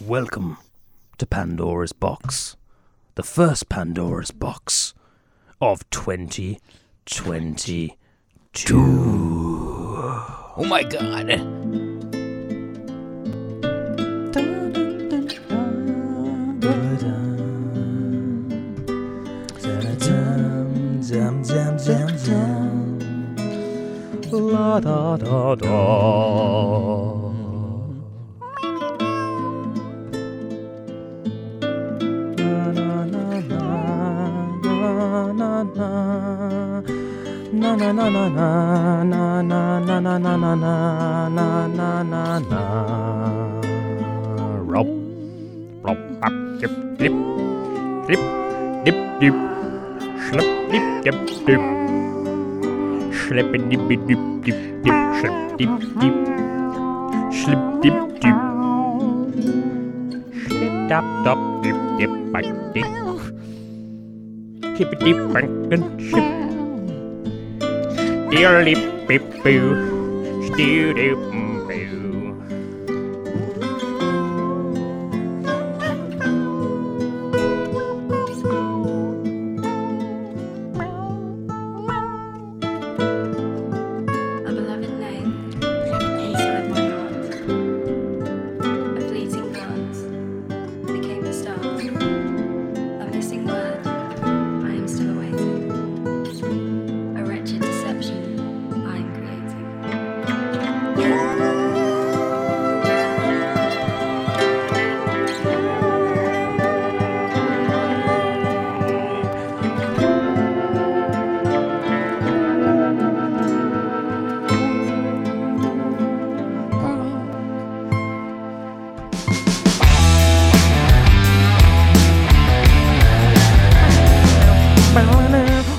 Welcome to Pandora's Box, the first Pandora's Box of 2022. Oh my god! La da da da. Na na na na na na na na na na na na na na na. Rob, rob, up, dip, dip, dip, dip, dip, slip, dip, dip, dip, slip, dip, dip, dip, dip, dip, slip, dip, dip, slip, dip, dip, slip, dip, dip, dip, dip, dip, dip, dip, dip, dip, dip. Dearly pip boo, stew doo boo. A beloved name, inside my heart. A fleeting glance became the stars. A missing word, I am still awaiting. A wretched deception.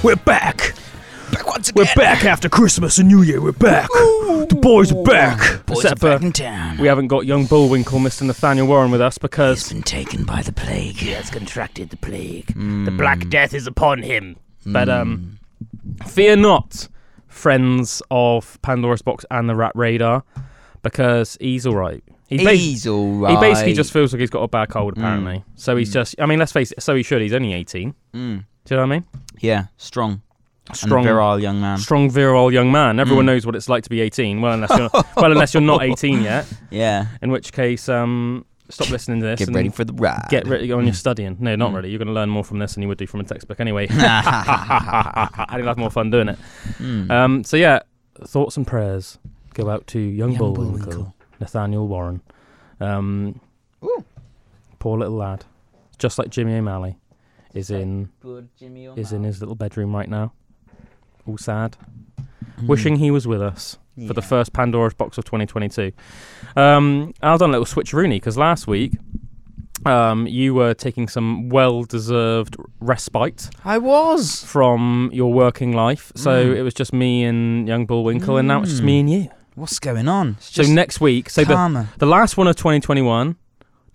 We're back! We're back after Christmas and New Year. We're back. The boys are back. Boys are back in town. We haven't got young Bullwinkle, Mr. Nathaniel Warren, with us because he's been taken by the plague. He has contracted the plague. The Black Death is upon him. But fear not, friends of Pandora's Box and the Rat Radar, because he's all right. He's all right. He basically just feels like he's got a bad cold, apparently. So he's just. I mean, let's face it. So he should. He's only 18. Do you know what I mean? Yeah, strong, virile young man. Strong, virile young man. Everyone knows what it's like to be 18. Well, unless you're not 18 yet. Yeah. In which case, stop listening to this. Get ready for the ride. Get ready on your studying. No, not really. You're going to learn more from this than you would do from a textbook anyway. I think I'll have more fun doing it. So yeah, thoughts and prayers go out to young Bullwinkle, Nathaniel Warren. Poor little lad, just like Jimmy O'Malley. Is in his little bedroom right now, all sad, wishing he was with us for the first Pandora's Box of 2022. I've done a little switcheroony because last week you were taking some well-deserved respite. I was from your working life, so it was just me and young Bullwinkle, and now it's just me and you. What's going on? So next week, so the last one of 2021.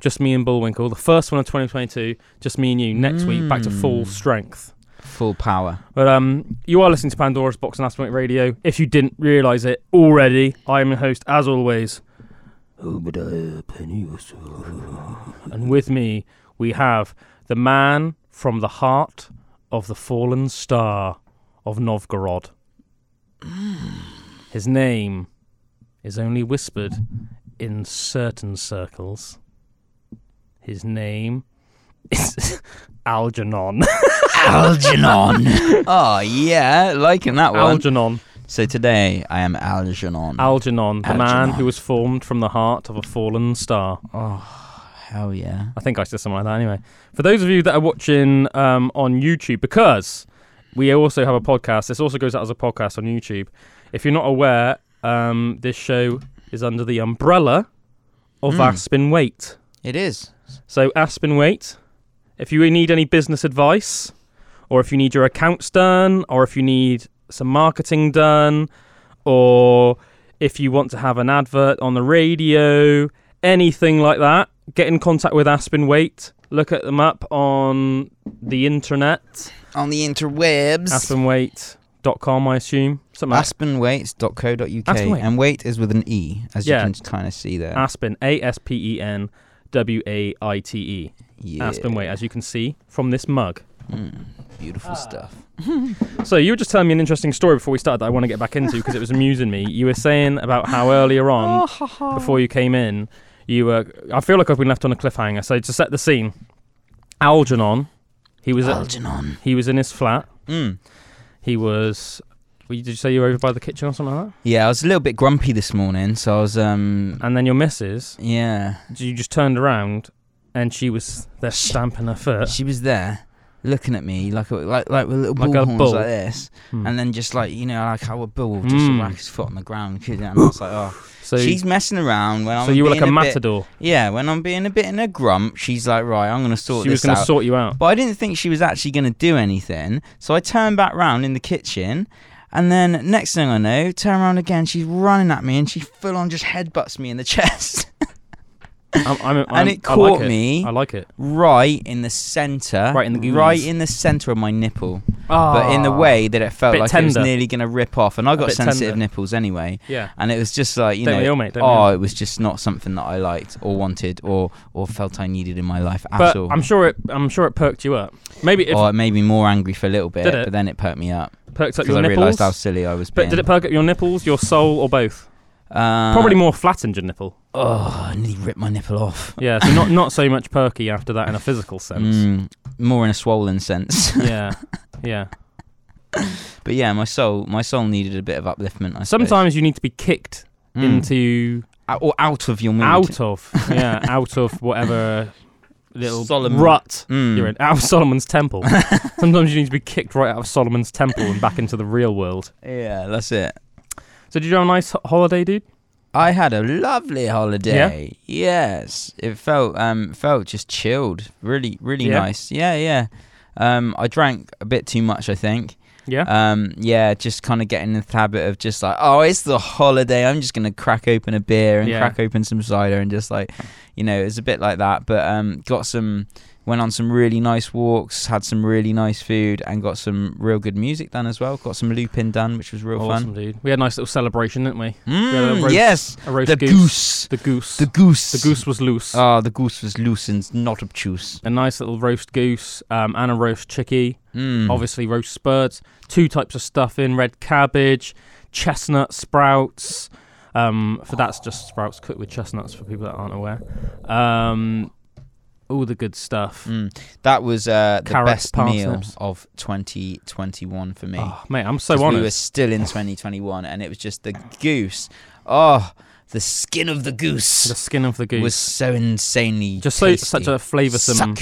Just me and Bullwinkle. The first one of 2022, just me and you. Next week, back to full strength. Full power. But you are listening to Pandora's Box and Aspen Waite Radio. If you didn't realise it already, I am your host, as always, Obadiah Pennyworth. And with me, we have the man from the heart of the fallen star of Novgorod. His name is only whispered in certain circles. His name is Algernon. Algernon. Oh, yeah. Liking that one. Algernon. So today, I am Algernon. Algernon, the man who was formed from the heart of a fallen star. Oh, hell yeah. I think I said something like that anyway. For those of you that are watching on YouTube, because we also have a podcast. This also goes out as a podcast on YouTube. If you're not aware, this show is under the umbrella of Aspen Waite. It is. So, Aspen Waite, if you need any business advice, or if you need your accounts done, or if you need some marketing done, or if you want to have an advert on the radio, anything like that, get in contact with Aspen Waite. Look at them up on the internet. On the interwebs. AspenWaite.com, I assume. AspenWaite.co.uk. And Waite is with an E, as you can kind of see there. Aspen, ASPEN. Waite. Yeah. Aspen Waite, as you can see from this mug. Beautiful stuff. So you were just telling me an interesting story before we started that I want to get back into because it was amusing me. You were saying about how earlier on, before you came in, you were... I feel like I've been left on a cliffhanger. So to set the scene, Algernon. He was in his flat. He was... Did you say you were over by the kitchen or something like that? Yeah, I was a little bit grumpy this morning, so I was... And then your missus... Yeah. You just turned around and she was there stamping her foot. She was there looking at me like with little bullhorns like this. And then just like, you know, like how a bull would just whack his foot on the ground. And I was like, oh... So she's messing around when I'm... So you were like a matador. When I'm being a bit in a grump, she's like, right, I'm going to sort this out. She was going to sort you out. But I didn't think she was actually going to do anything. So I turned back round in the kitchen... And then next thing I know, turn around again, she's running at me and she full on just headbutts me in the chest. And it caught me. I like it. Right in the centre. Right in the centre of my nipple. But in the way that it felt like tender. It was nearly going to rip off. And I got sensitive nipples anyway. Yeah. And it was just like, you know, it was just not something that I liked or wanted or felt I needed in my life at all. I'm sure it perked you up. It made me more angry for a little bit, but then it perked me up. Perked up your nipples? Because I realised how silly I was being. But did it perk up your nipples, your soul, or both? Probably more flattened your nipple. Oh, I nearly ripped my nipple off. Yeah, so not so much perky after that in a physical sense. More in a swollen sense. Yeah. But yeah, my soul needed a bit of upliftment, I suppose. Sometimes you need to be kicked into... Or out of your mood. Out of whatever... little Solomon. Rut you're in, out of Solomon's temple. Sometimes you need to be kicked right out of Solomon's temple and back into the real world. Yeah, that's it. So did you have a nice holiday, dude? I had a lovely holiday. Yeah? Yes. It felt just chilled. Really, really nice. Yeah. I drank a bit too much, I think. Yeah. Just kind of getting in the habit of just like, oh, it's the holiday. I'm just going to crack open a beer and crack open some cider and just like, you know, it's a bit like that. But went on some really nice walks, had some really nice food and got some real good music done as well. Got some looping done, which was real fun. Dude. We had a nice little celebration, didn't we? We had a roast the goose. The goose was loose. The goose was loose and not obtuse. A nice little roast goose and a roast chickie. Obviously roast spurts, 2 types of stuffing, red cabbage, chestnut sprouts. That's just sprouts cooked with chestnuts for people that aren't aware. All the good stuff. That was the best meal of 2021 for me. Oh, mate, I'm so honest. We were still in 2021 and it was just the goose. Oh, the skin of the goose. The skin of the goose. Was so insanely tasty. Such a flavoursome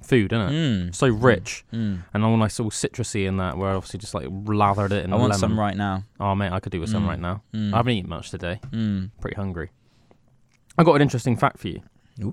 food, isn't it? So rich. And all nice, all citrusy in that, where I obviously just like lathered it in lemon. I want some right now. Oh, mate, I could do with some right now. I haven't eaten much today. Pretty hungry. I got an interesting fact for you. Ooh.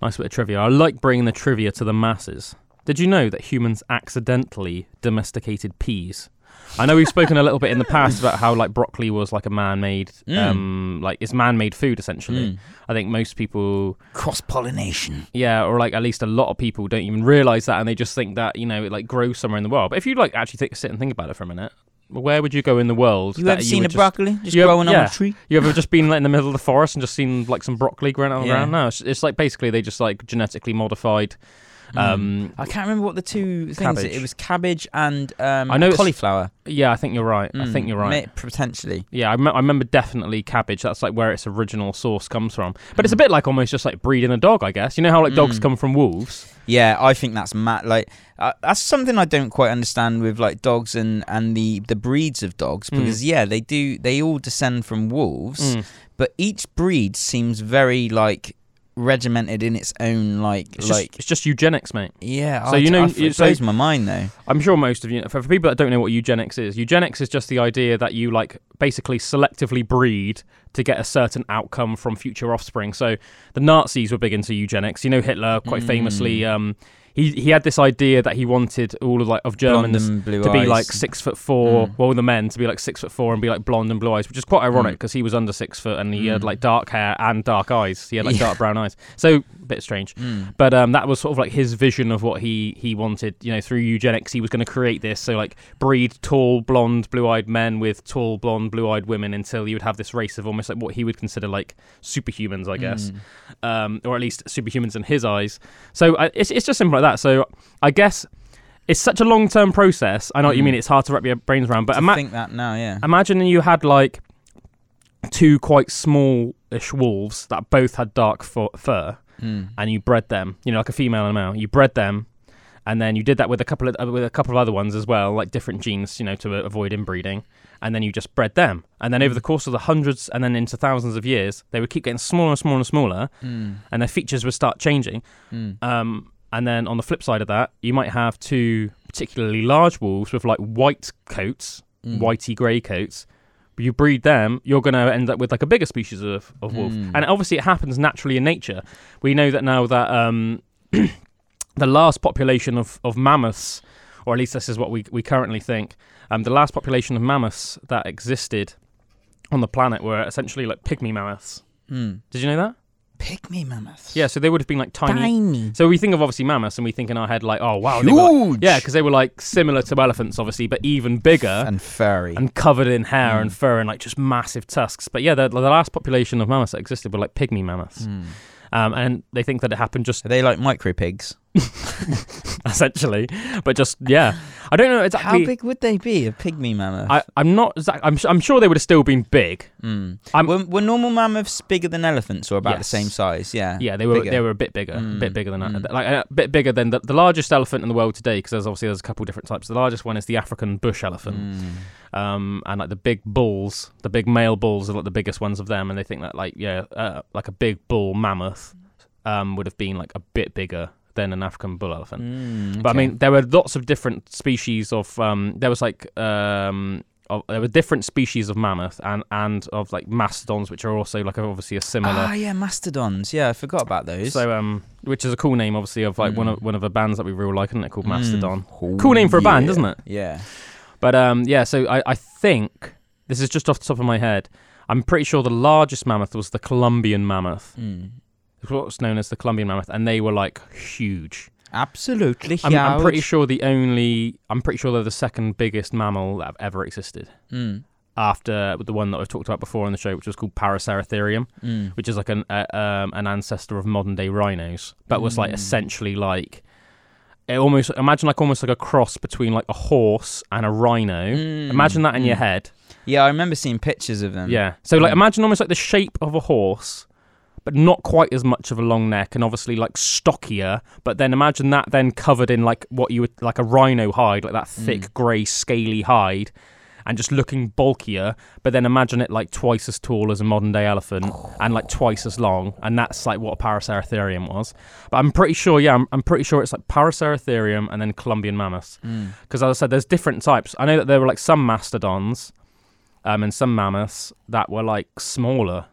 Nice bit of trivia. I like bringing the trivia to the masses. Did you know that humans accidentally domesticated peas? I know we've spoken a little bit in the past about how like broccoli was like a man-made, it's man-made food essentially. I think most people cross-pollination. Yeah, or like at least a lot of people don't even realise that, and they just think that, you know, it like grows somewhere in the world. But if you like actually sit and think about it for a minute. Where would you go in the world? You ever seen a broccoli just growing on a tree? You ever just been like in the middle of the forest and just seen like some broccoli growing on the ground? No, it's like basically they just like genetically modified. I can't remember what the 2 things. It was cabbage and cauliflower. Yeah, I think you're right. Potentially. Yeah, I remember definitely cabbage. That's like where its original source comes from. But it's a bit like almost just like breeding a dog, I guess. You know how like dogs come from wolves. Yeah, I think that's that's something I don't quite understand with like dogs and the breeds of dogs because they do, they all descend from wolves, but each breed seems very like regimented in its own it's just eugenics, mate. Yeah, so it blows my mind though. I'm sure most of you, for people that don't know what eugenics is just the idea that you like basically selectively breed to get a certain outcome from future offspring. So the Nazis were big into eugenics. You know, Hitler quite famously he had this idea that he wanted all of Germans to be like 6'4", well, the men to be like 6'4" and be like blonde and blue eyes, which is quite ironic because he was under 6 foot and he had like dark hair and dark eyes. He had like dark brown eyes, so a bit strange. But that was sort of like his vision of what he wanted. You know, through eugenics, he was going to create this. So like breed tall blonde blue eyed men with tall blonde blue eyed women until you would have this race of almost like what he would consider like superhumans, I guess, or at least superhumans in his eyes. So it's just simple like that. So I guess it's such a long-term process. I know what you mean. It's hard to wrap your brains around. But I think that now, imagine you had like two quite small-ish wolves that both had dark fur, and you bred them. You know, like a female and a male. You bred them, and then you did that with a couple of other ones as well, like different genes, you know, to avoid inbreeding. And then you just bred them. And then over the course of the hundreds and then into thousands of years, they would keep getting smaller and smaller and smaller, and their features would start changing. And then on the flip side of that, you might have two particularly large wolves with like white coats, whitey grey coats. You breed them, you're going to end up with like a bigger species of wolf. And obviously it happens naturally in nature. We know that now that the last population of mammoths, or at least this is what we currently think, the last population of mammoths that existed on the planet were essentially like pygmy mammoths. Did you know that? Pygmy mammoths. Yeah, so they would have been like tiny. So we think of obviously mammoths and we think in our head like, oh wow, huge. They were like, yeah, because they were like similar to elephants obviously, but even bigger and furry and covered in hair and fur and like just massive tusks. But yeah, the last population of mammoths that existed were like pygmy mammoths. And they think that it happened just... Are they like micro pigs? Essentially. But just, yeah. I don't know exactly... How big would they be, a pygmy mammoth? I'm not exactly... I'm sure they would have still been big. Were normal mammoths bigger than elephants or about the same size? Yeah. Yeah, they were a bit bigger. A bit bigger than that. Like, a bit bigger than the largest elephant in the world today, because there's a couple different types. The largest one is the African bush elephant. And like the big male bulls are like the biggest ones of them, and they think that like a big bull mammoth would have been like a bit bigger than an African bull elephant. But I mean, there were lots of different species of there were different species of mammoth and of like mastodons, which are also like obviously a similar. Mastodons. Yeah, I forgot about those. So which is a cool name, obviously, of like one of the bands that we really like, isn't it? Called Mastodon. Cool name for a band, isn't it? Yeah. But so I think, this is just off the top of my head, I'm pretty sure the largest mammoth was the Columbian mammoth. What's known as the Columbian mammoth, and they were like huge. Absolutely huge. I'm pretty sure they're the second biggest mammal that have ever existed. After the one that I've talked about before on the show, which was called Paraceratherium, which is like an ancestor of modern day rhinos, but was like essentially like... Imagine like a cross between like a horse and a rhino. Imagine that in your head. Yeah, I remember seeing pictures of them. Yeah. So like imagine almost like the shape of a horse, but not quite as much of a long neck and obviously like stockier. But then imagine that then covered in like what you would like a rhino hide, like that thick grey scaly hide, and just looking bulkier. But then imagine it like twice as tall as a modern day elephant and like twice as long. And that's like what a Paraceratherium was. But I'm pretty sure, I'm pretty sure it's like Paraceratherium and then Columbian mammoths. Because as I said, there's different types. I know that there were like some mastodons and some mammoths that were like smaller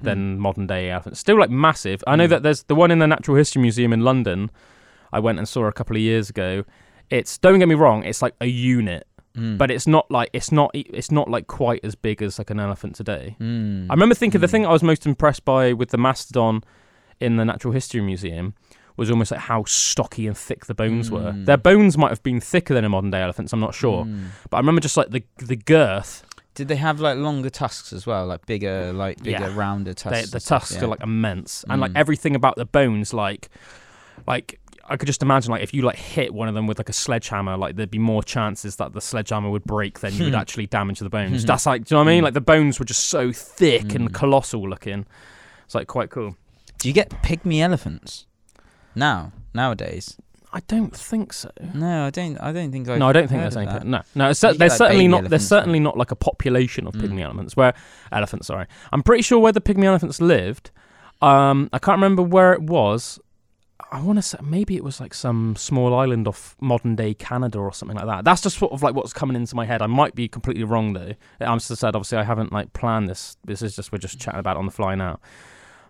than modern day elephants. Still like massive. I know that there's the one in the Natural History Museum in London. I went and saw a couple of years ago. It's, don't get me wrong, it's like a unit. But it's not like quite as big as like an elephant today. I remember thinking the thing I was most impressed by with the mastodon in the Natural History Museum was almost like how stocky and thick the bones were. Their bones might have been thicker than a modern day elephant's, I'm not sure. But I remember just like the girth. Did they have like longer tusks as well, like bigger rounder tusks? The tusks are like immense, and like everything about the bones, like. I could just imagine, like, if you, like, hit one of them with, like, a sledgehammer, like, there'd be more chances that the sledgehammer would break than you would actually damage the bones. That's, like, do you know what I mean? Like, the bones were just so thick and colossal looking. It's, like, quite cool. Do you get pygmy elephants nowadays? I don't think so. No, I don't think I... No, I don't think there's any... No, there's certainly not, like, a population of pygmy elephants, sorry. I'm pretty sure where the pygmy elephants lived, I can't remember where it was... I want to say maybe it was like some small island off modern day Canada or something like that. That's just sort of like what's coming into my head. I might be completely wrong though. I'm just sad, obviously I haven't like planned this. This is just, we're just chatting about it on the fly now.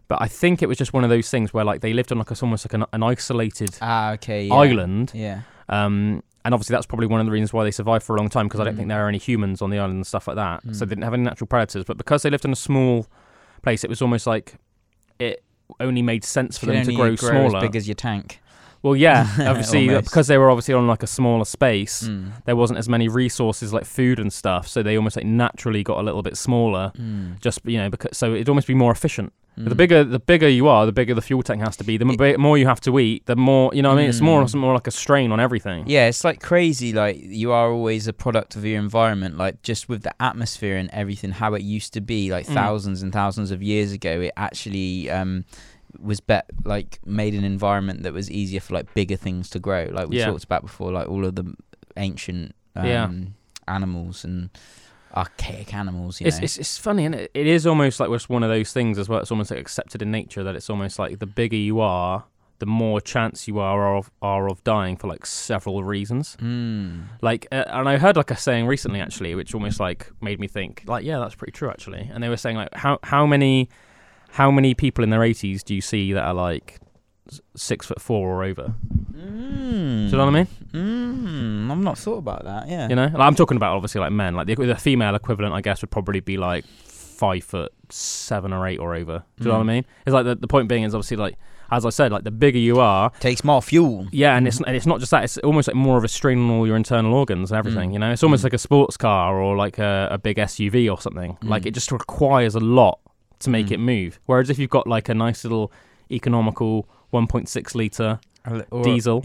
But I think it was just one of those things where like they lived on like almost like an isolated island. Yeah. And obviously that's probably one of the reasons why they survived for a long time, because I don't think there are any humans on the island and stuff like that. So they didn't have any natural predators. But because they lived in a small place, it was almost like it only made sense for them to grow smaller. As big as your tank. Well, yeah, obviously, because they were obviously on like a smaller space, there wasn't as many resources like food and stuff, so they almost like naturally got a little bit smaller. Just you know, because so it'd almost be more efficient. The bigger you are, the bigger the fuel tank has to be. The more you have to eat, the more you know. What I mean, it's more like a strain on everything. Yeah, it's like crazy. Like you are always a product of your environment. Like just with the atmosphere and everything, how it used to be, like thousands and thousands of years ago, it actually. Made an environment that was easier for like bigger things to grow, like we talked about before, like all of the ancient animals and archaic animals. You know? It's funny, and it is almost like just one of those things as well. It's almost like accepted in nature that it's almost like the bigger you are, the more chance you are of dying for like several reasons. Like, and I heard like a saying recently actually, which almost like made me think like, yeah, that's pretty true actually. And they were saying like how many people in their 80s do you see that are like 6'4" or over? Do you know what I mean? I've not thought about that, yeah. You know? Like, I'm talking about obviously like men. Like the female equivalent, I guess, would probably be like 5'7" or 5'8" or over. Do you know what I mean? It's like the point being is obviously like, as I said, like the bigger you are. Takes more fuel. Yeah, and it's not just that. It's almost like more of a strain on all your internal organs and everything, you know? It's almost like a sports car or like a big SUV or something. Like it just requires a lot to make it move, whereas if you've got like a nice little economical 1.6 litre diesel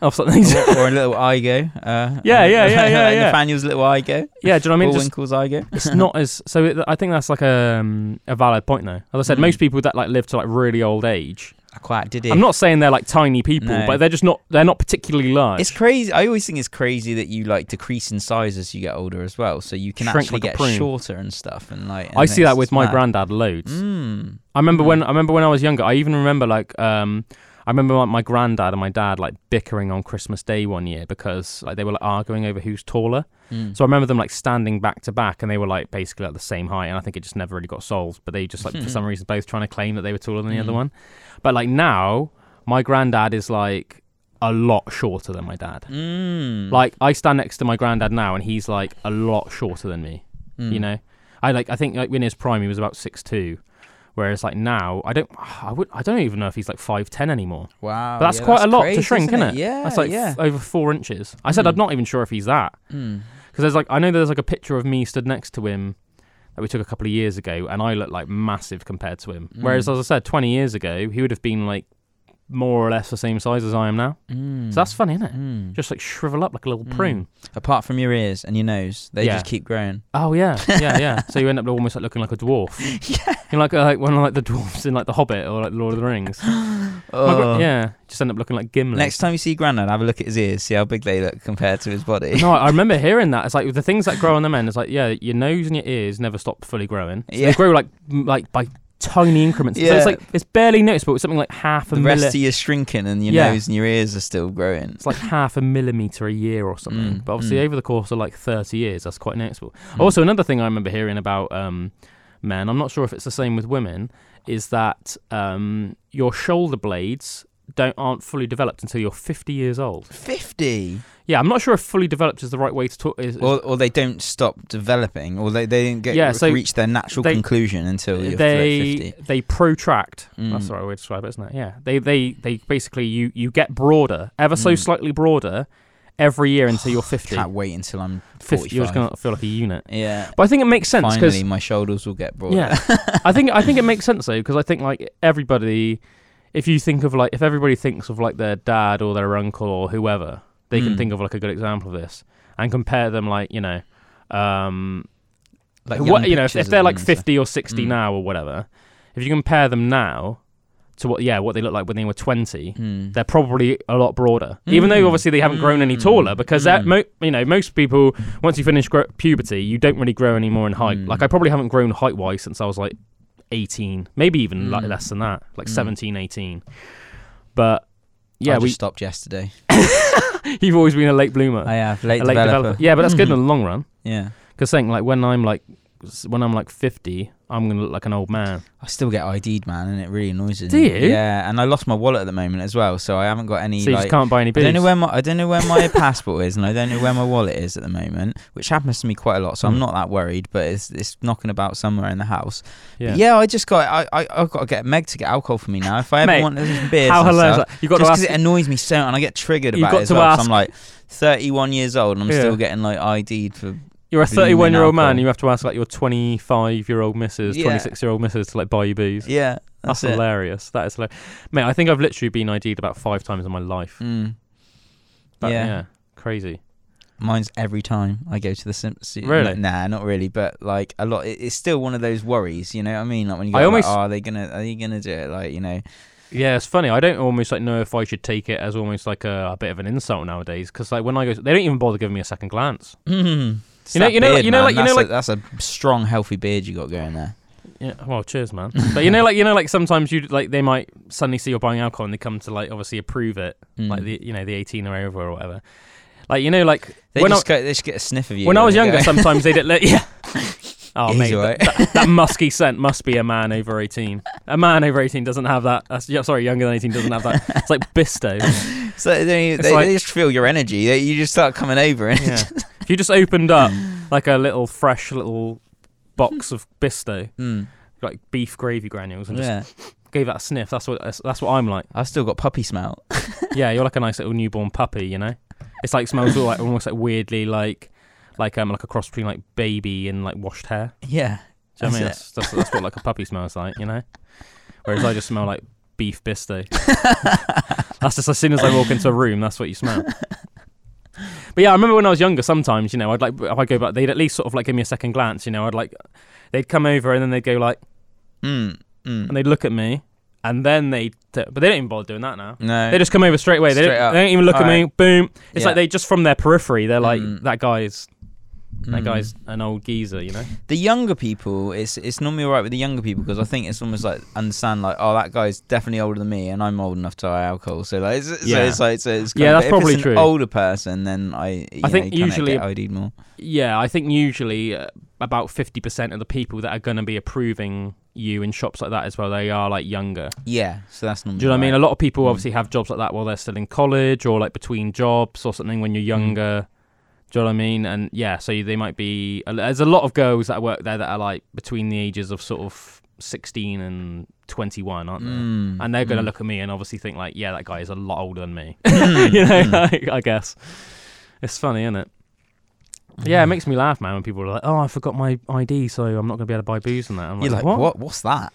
or something, or a little Igo, like Nathaniel's little Igo, do you know what I mean? Winkle's Igo. It's not as so I think that's like a valid point though. As I said, most people that like live to like really old age, I'm not saying they're like tiny people, but they're just not. They're not particularly large. It's crazy. I always think it's crazy that you like decrease in size as you get older as well. So you can shrink, actually like get shorter and stuff. And like, and I see that with my granddad loads. I remember when I was younger. I even remember like I remember like, my granddad and my dad like bickering on Christmas Day one year because like they were like, arguing over who's taller. So I remember them like standing back to back, and they were like basically like the same height, and I think it just never really got solved. But they just like for some reason both trying to claim that they were taller than the other one. But like now, my granddad is like a lot shorter than my dad. Like I stand next to my granddad now, and he's like a lot shorter than me. You know, I think like in his prime he was about 6'2". Whereas like now, I don't even know if he's like 5'10" anymore. Wow, but that's quite a lot to shrink, isn't it? Yeah, that's like over 4 inches. I said I'm not even sure if he's that, because there's like I know there's like a picture of me stood next to him that we took a couple of years ago, and I look like massive compared to him. Whereas as I said, 20 years ago, he would have been like more or less the same size as I am now. So that's funny, isn't it? Just like shrivel up like a little prune. Apart from your ears and your nose, they just keep growing. Oh yeah. So you end up almost like looking like a dwarf. Yeah. You're like one of like the dwarves in like The Hobbit or like Lord of the Rings. Just end up looking like Gimli. Next time you see Grandad, have a look at his ears, see how big they look compared to his body. No, I remember hearing that. It's like the things that grow on the men. It's like your nose and your ears never stop fully growing. So they grow like by tiny increments. Yeah. So it's like it's barely noticeable. It's something like half a millimeter. The rest of you is shrinking, and your nose and your ears are still growing. It's like half a millimeter a year or something. But obviously over the course of like 30 years, that's quite noticeable. Also, another thing I remember hearing about. Men, I'm not sure if it's the same with women, is that your shoulder blades aren't fully developed until you're 50 years old. 50? Yeah, I'm not sure if fully developed is the right way to talk. Or they don't stop developing, or they don't reach their natural conclusion until you're 50. They protract. That's the right way to describe it, isn't it? Yeah. They basically, you get broader, ever so slightly broader, every year until you're 50. I can't wait until I'm 45. You're just going to feel like a unit. Yeah. But I think it makes sense. Finally, my shoulders will get broader. Yeah. I think it makes sense, though, because I think, like, everybody, if everybody thinks of, like, their dad or their uncle or whoever, they can think of, like, a good example of this and compare them, like, you know, if they're, like, 50 or 60 now or whatever, if you compare them now to what they look like when they were 20, they're probably a lot broader. Even though obviously they haven't grown any taller, because most people, once you finish puberty, you don't really grow any more in height. Like I probably haven't grown height-wise since I was like 18, maybe even like less than that, like 17, 18. But yeah, we stopped yesterday. You've always been a late bloomer. I have, late developer. Yeah, but that's good in the long run. Yeah, because when I'm like 50. I'm going to look like an old man. I still get ID'd, man, and it really annoys me. Do you? Yeah, and I lost my wallet at the moment as well, so I haven't got any... So you just can't buy any beers? I don't know where my passport is, and I don't know where my wallet is at the moment, which happens to me quite a lot, so I'm not that worried, but it's knocking about somewhere in the house. Yeah, but yeah, I just got... I've got to get Meg to get alcohol for me now. If I ever want some beers and stuff, you got just because it annoys me so, and I get triggered about it as well, so I'm like 31 years old, and I'm still getting like ID'd for... You're a 31-year-old man, and you have to ask like your 25-year-old missus, 26-year-old missus to like buy you booze. Yeah, that's hilarious. That is hilarious, mate. I think I've literally been ID'd about 5 times in my life. Yeah, crazy. Mine's every time I go to the Simpsons. Really? Like, nah, not really, but like a lot. It's still one of those worries, you know what I mean? Like when you go, like, are you gonna do it? Like, you know. Yeah, it's funny. I don't almost like know if I should take it as almost like a bit of an insult nowadays, because like when I go, they don't even bother giving me a second glance. You know, that's a strong, healthy beard you got going there. Yeah, well, cheers, man. But you know, like sometimes you like they might suddenly see you're buying alcohol and they come to like obviously approve it, like the 18 or over or whatever. Like you know, like they just get a sniff of you. When I was younger, sometimes they didn't let Oh, mate, right. that musky scent must be a man over 18. A man over 18 doesn't have that. Sorry, younger than 18 doesn't have that. It's like Bisto. So they just feel your energy. You just start coming over. And if you just opened up like a little fresh little box of Bisto, like beef gravy granules, and just gave that a sniff, that's what I'm like. I've still got puppy smell. Yeah, you're like a nice little newborn puppy, you know? It's like smells all like almost like weirdly like a cross between like baby and like washed hair. Yeah, do you know what I mean? That's what like a puppy smells like, you know. Whereas I just smell like beef Bisto. That's just as soon as I walk into a room, that's what you smell. But yeah, I remember when I was younger. Sometimes, you know, I'd like if I go back, they'd at least sort of like give me a second glance. You know, I'd like they'd come over and then they'd go like, and they'd look at me. And then but they don't even bother doing that now. No. They just come over straight away. They don't even look at me. Boom. It's like they just from their periphery, they're like, that guy's an old geezer, you know? The younger people, it's normally all right with the younger people because I think it's almost like understand like, oh, that guy's definitely older than me and I'm old enough to buy alcohol. So like, that's probably true. If it's an older person, then I think usually I ID'd more. Yeah, I think usually about 50% of the people that are going to be approving you in shops like that as well, they are like younger. Yeah, so that's normal. Do you know what I mean? A lot of people obviously have jobs like that while they're still in college or like between jobs or something when you're younger. Do you know what I mean? And yeah, so they might be, there's a lot of girls that work there that are like between the ages of sort of 16 and 21, aren't they? And they're going to look at me and obviously think like, yeah, that guy is a lot older than me. You know, like, I guess. It's funny, isn't it? Yeah, it makes me laugh, man, when people are like, oh, I forgot my ID, so I'm not going to be able to buy booze and that. I'm like, You're like, what? What's that?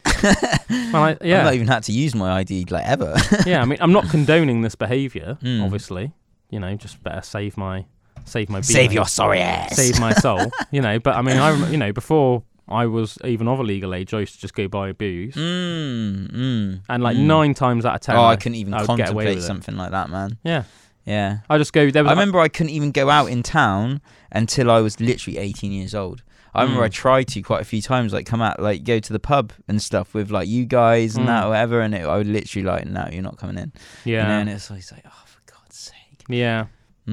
I've not even had to use my ID, like, ever. Yeah, I mean, I'm not condoning this behaviour, obviously. You know, just better save my... Save your sorry ass. Save my soul, you know. But, I mean, I, you know, before I was even of a legal age, I used to just go buy booze. And, like, 9 times out of 10... Oh, I couldn't even contemplate something like that, man. Yeah. Yeah, I just go. I remember I couldn't even go out in town until I was literally 18 years old. I remember I tried to quite a few times, like come out, like go to the pub and stuff with like you guys and that or whatever, and I would literally like, no, you're not coming in. Yeah, you know, and it's always like, oh, for God's sake. Yeah. I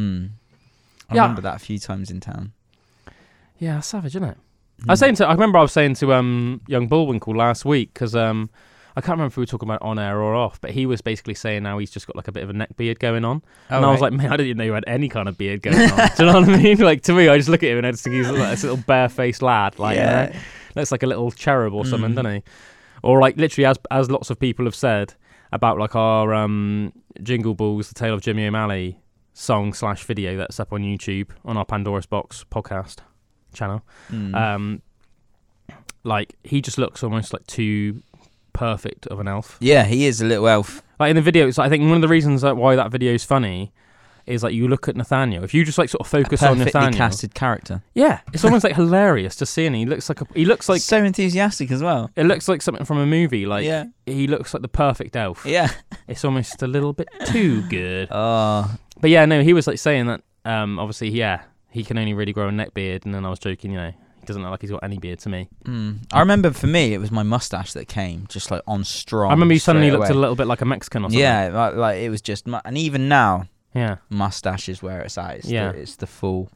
remember that a few times in town. Yeah, that's savage, isn't it? I remember I was saying to young Bullwinkle last week because I can't remember if we were talking about on air or off, but he was basically saying how he's just got like a bit of a neck beard going on. I was like, man, I didn't even know you had any kind of beard going on. Do you know what I mean? Like, to me, I just look at him and I just think he's like this little bare-faced lad. Like, you know, looks like a little cherub or something, doesn't he? Or like literally, as lots of people have said about like our Jingle Balls, The Tale of Jimmy O'Malley song/video that's up on YouTube on our Pandora's Box podcast channel. Like, he just looks almost like too... perfect of an elf. Yeah, he is a little elf. Like in the video, it's like, I think one of the reasons that why that video is funny is like you look at Nathaniel. If you just like sort of focus on Nathaniel, perfectly casted character. Yeah, it's almost like hilarious to see, and he looks like so enthusiastic as well. It looks like something from a movie. Like he looks like the perfect elf. Yeah, it's almost a little bit too good. Oh, but yeah, no, he was like saying that. Obviously, yeah, he can only really grow a neck beard, and then I was joking, you know. Doesn't look like he's got any beard to me. I remember for me it was my mustache that came just like on strong. I remember you suddenly looked a little bit like a Mexican or something. Yeah, like it was just, and even now, mustache is where it's at. It's the full.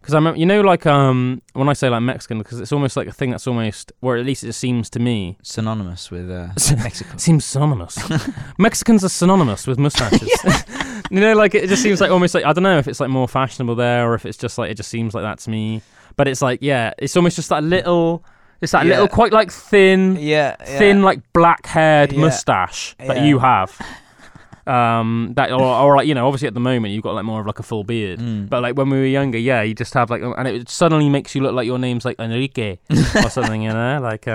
Because I remember, you know, like when I say like Mexican, because it's almost like a thing that's almost, or at least it seems to me, synonymous with Mexico. Seems synonymous. Mexicans are synonymous with mustaches. Yeah. You know, like it just seems like almost like, I don't know if it's like more fashionable there, or if it's just like it just seems like that to me. But it's like, yeah, it's almost just that little. It's that little, quite like thin, like black-haired mustache that you have. That or like, you know, obviously at the moment you've got like more of like a full beard, but like when we were younger, you just have like, and it suddenly makes you look like your name's like Enrique or something, you know, like.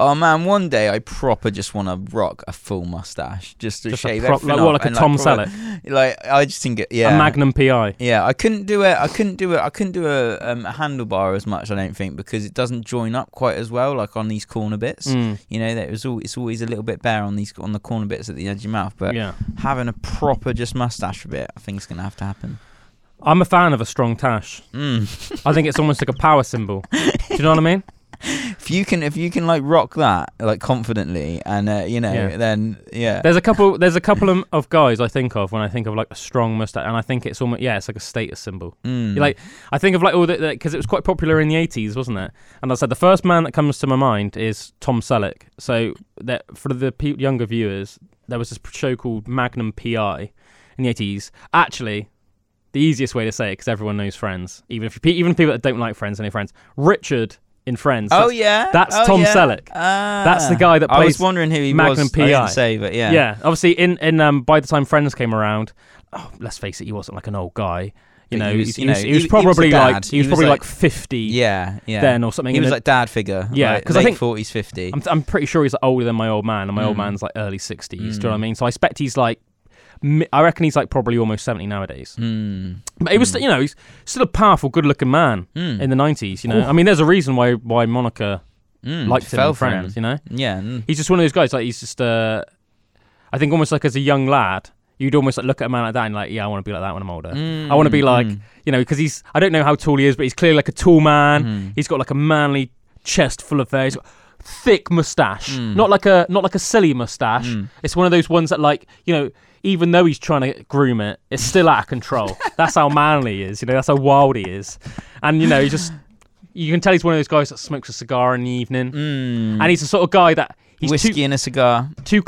Oh man, one day I proper just want to rock a full mustache, just to shave everything like, up. Like a Tom Selleck? Like I just think it, a Magnum P.I. Yeah, I couldn't do it. I couldn't do a handlebar as much, I don't think, because it doesn't join up quite as well, like on these corner bits. You know, that it's always a little bit bare on these on the corner bits at the edge of your mouth, but yeah. Having a proper just mustache for a bit, I think it's going to have to happen. I'm a fan of a strong tash. I think it's almost like a power symbol. Do you know what I mean? If you can like rock that like confidently, and you know, then there's a couple of guys I think of when I think of like a strong mustache, and I think it's almost it's like a status symbol. Like I think of like all that, because it was quite popular in the 80s, wasn't it? And I said the first man that comes to my mind is Tom Selleck. So that for the younger viewers, there was this show called Magnum P.I. in the 80s. Actually, the easiest way to say it, because everyone knows Friends, even people that don't like Friends, any Friends, Richard in Friends. That's Tom Selleck. That's the guy that plays. I was wondering who he Magnum was. P.I. I didn't say, but yeah. Yeah, obviously, in by the time Friends came around, let's face it, he wasn't like an old guy. He was probably like 50. Yeah. Then or something. He was like dad figure. Yeah, because like I think 40s, 50. I'm pretty sure he's like older than my old man, and my old man's like early 60s. Do you know what I mean? So I expect he's like, I reckon he's like probably almost 70 nowadays. But he was, you know, he's still a powerful, good-looking man in the 90s. You know, I mean, there's a reason why Monica liked him in Friends. You know, he's just one of those guys. Like he's just, I think, almost like as a young lad. You'd almost like look at a man like that and like, I want to be like that when I'm older. I want to be like, you know, because he's, I don't know how tall he is, but he's clearly like a tall man. He's got like a manly chest full of hair. He's got thick moustache, not like a silly moustache. It's one of those ones that like, you know, even though he's trying to groom it, it's still out of control. That's how manly he is, you know, that's how wild he is. And, you know, he just, you can tell he's one of those guys that smokes a cigar in the evening. And he's the sort of guy that, he's whiskey and a cigar. Too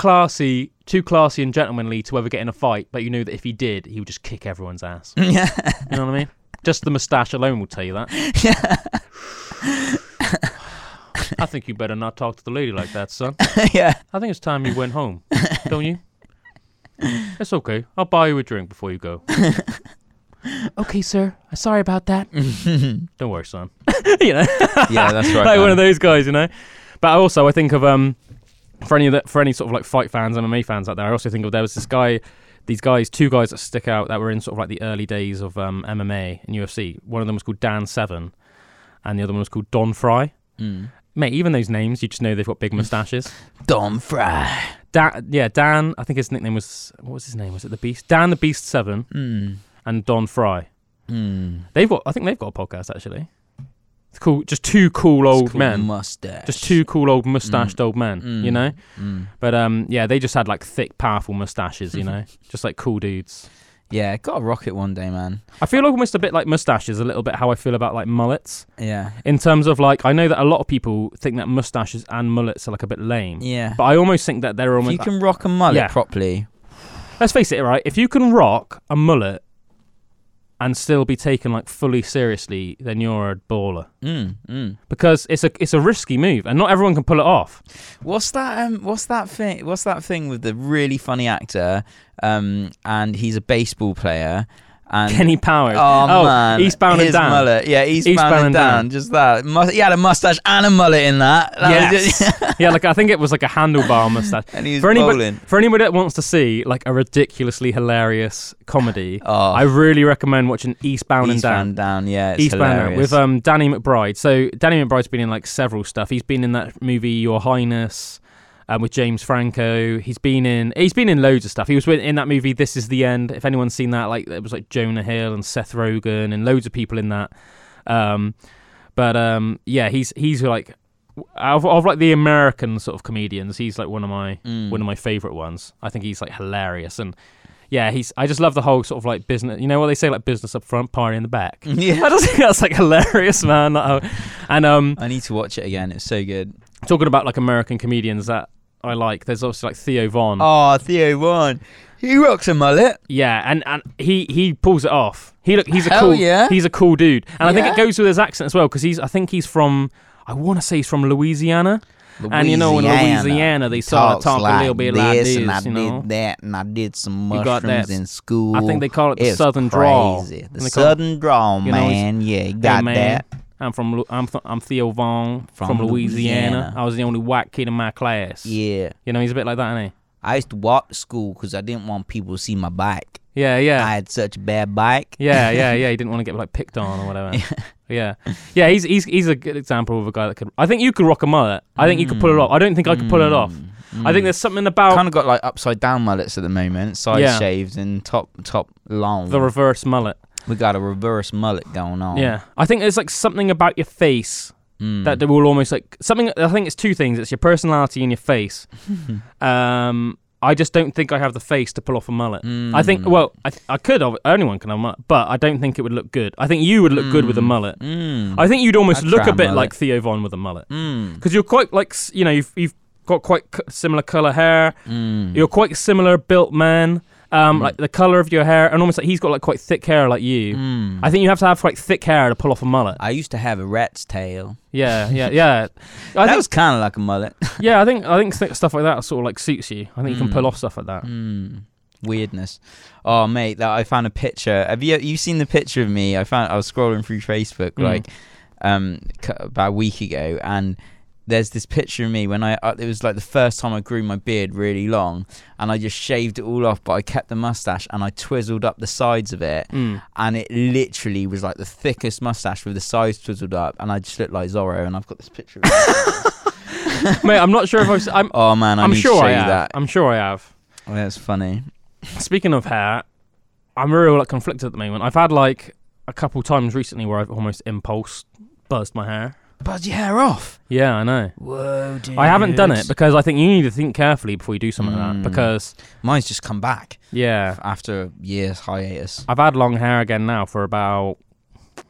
classy and gentlemanly to ever get in a fight, but you knew that if he did, he would just kick everyone's ass. Yeah. You know what I mean? Just the moustache alone will tell you that. Yeah. I think you better not talk to the lady like that, son. Yeah. I think it's time you went home, don't you? It's okay. I'll buy you a drink before you go. Okay, sir. Sorry about that. Don't worry, son. You know? Yeah, that's right. Like man. One of those guys, you know? But also, I think of for any sort of like fight fans, MMA fans out there, I also think of there was this guy, two guys that stick out that were in sort of like the early days of MMA and UFC. One of them was called Dan Severn, and the other one was called Don Fry. Mate, even those names, you just know they've got big moustaches. Don Fry. Dan. I think his nickname was, what was his name? Was it the Beast? Dan the Beast Severn and Don Fry. I think they've got a podcast actually. It's cool, just two cool old men. Mustache. Just two cool old moustached old men, you know? But they just had like thick, powerful moustaches, you know? Just like cool dudes. Yeah, gotta rock it one day, man. I feel almost a bit like moustaches, a little bit how I feel about like mullets. Yeah. In terms of like, I know that a lot of people think that moustaches and mullets are like a bit lame. Yeah. But I almost think that they're almost. If you can rock a mullet properly. Let's face it, right? If you can rock a mullet and still be taken like fully seriously, then you're a baller. Because it's a risky move, and not everyone can pull it off. What's that thing? What's that thing with the really funny actor? And he's a baseball player. And Kenny Powers. Oh man, Eastbound and Down. Mullet. Yeah, Eastbound and down. Just that. He had a mustache and a mullet in that. Yeah, like I think it was like a handlebar mustache. And he was for anybody that wants to see like a ridiculously hilarious comedy, I really recommend watching Eastbound and Down. Yeah, it's hilarious. With Danny McBride. So Danny McBride's been in like several stuff. He's been in that movie Your Highness with James Franco. He's been in loads of stuff. He was in that movie This Is the End. If anyone's seen that, like it was like Jonah Hill and Seth Rogen and loads of people in that. He's like of like the American sort of comedians, he's like one of my favorite ones. I think he's like hilarious, and yeah, he's. I just love the whole sort of like business. You know what they say, like business up front, party in the back. Yeah, I just think that's like hilarious, man. And I need to watch it again. It's so good. Talking about like American comedians that I like, there's obviously like Theo Von. Oh, Theo Von. He rocks a mullet. Yeah, and he pulls it off. He's a cool dude. And I think it goes with his accent as well, because he's from Louisiana. And you know, in Louisiana, they sort of talk a little bit like this, and I did that, and I did some mushrooms in school. I think they call it the Southern drawl. The Southern drawl, man. Yeah, you got that. I'm Theo Von from Louisiana. I was the only white kid in my class. Yeah. You know, he's a bit like that, isn't he? I used to walk to school because I didn't want people to see my bike. Yeah, yeah. I had such a bad bike. Yeah. He didn't want to get like picked on or whatever. Yeah. He's a good example of a guy that could. I think you could rock a mullet. I think you could pull it off. I don't think I could pull it off. I think there's something about kind of got like upside down mullets at the moment, side shaved and top long. The reverse mullet. We got a reverse mullet going on. Yeah, I think there's like something about your face. That they will almost like something. I think it's two things. It's your personality and your face. I just don't think I have the face to pull off a mullet. I think, well, I could. Anyone can have a mullet, but I don't think it would look good. I think you would look good with a mullet. I think you'd almost look a bit like Theo Von with a mullet, because you're quite like, you know, you've got quite similar color hair. You're quite similar built man. Like the color of your hair, and almost like he's got like quite thick hair, like you. I think you have to have quite thick hair to pull off a mullet. I used to have a rat's tail. Yeah. That was kind of like a mullet. Yeah, I think stuff like that sort of like suits you. I think you can pull off stuff like that. Weirdness. Oh, mate, that I found a picture. Have you seen the picture of me? I was scrolling through Facebook like about a week ago, and there's this picture of me when it was like the first time I grew my beard really long, and I just shaved it all off, but I kept the mustache and I twizzled up the sides of it, and it literally was like the thickest mustache with the sides twizzled up, and I just looked like Zorro, and I've got this picture of it. Mate, I'm not sure if I'm oh man, I'm need sure to show I have. You that. I'm sure I have. Oh, that's funny. Speaking of hair, I'm real like conflicted at the moment. I've had like a couple times recently where I've almost impulse buzzed my hair. Buzz your hair off. Yeah, I know. Whoa, dude. I haven't done it because I think you need to think carefully before you do something like that, because mine's just come back. Yeah. After a year's hiatus. I've had long hair again now for about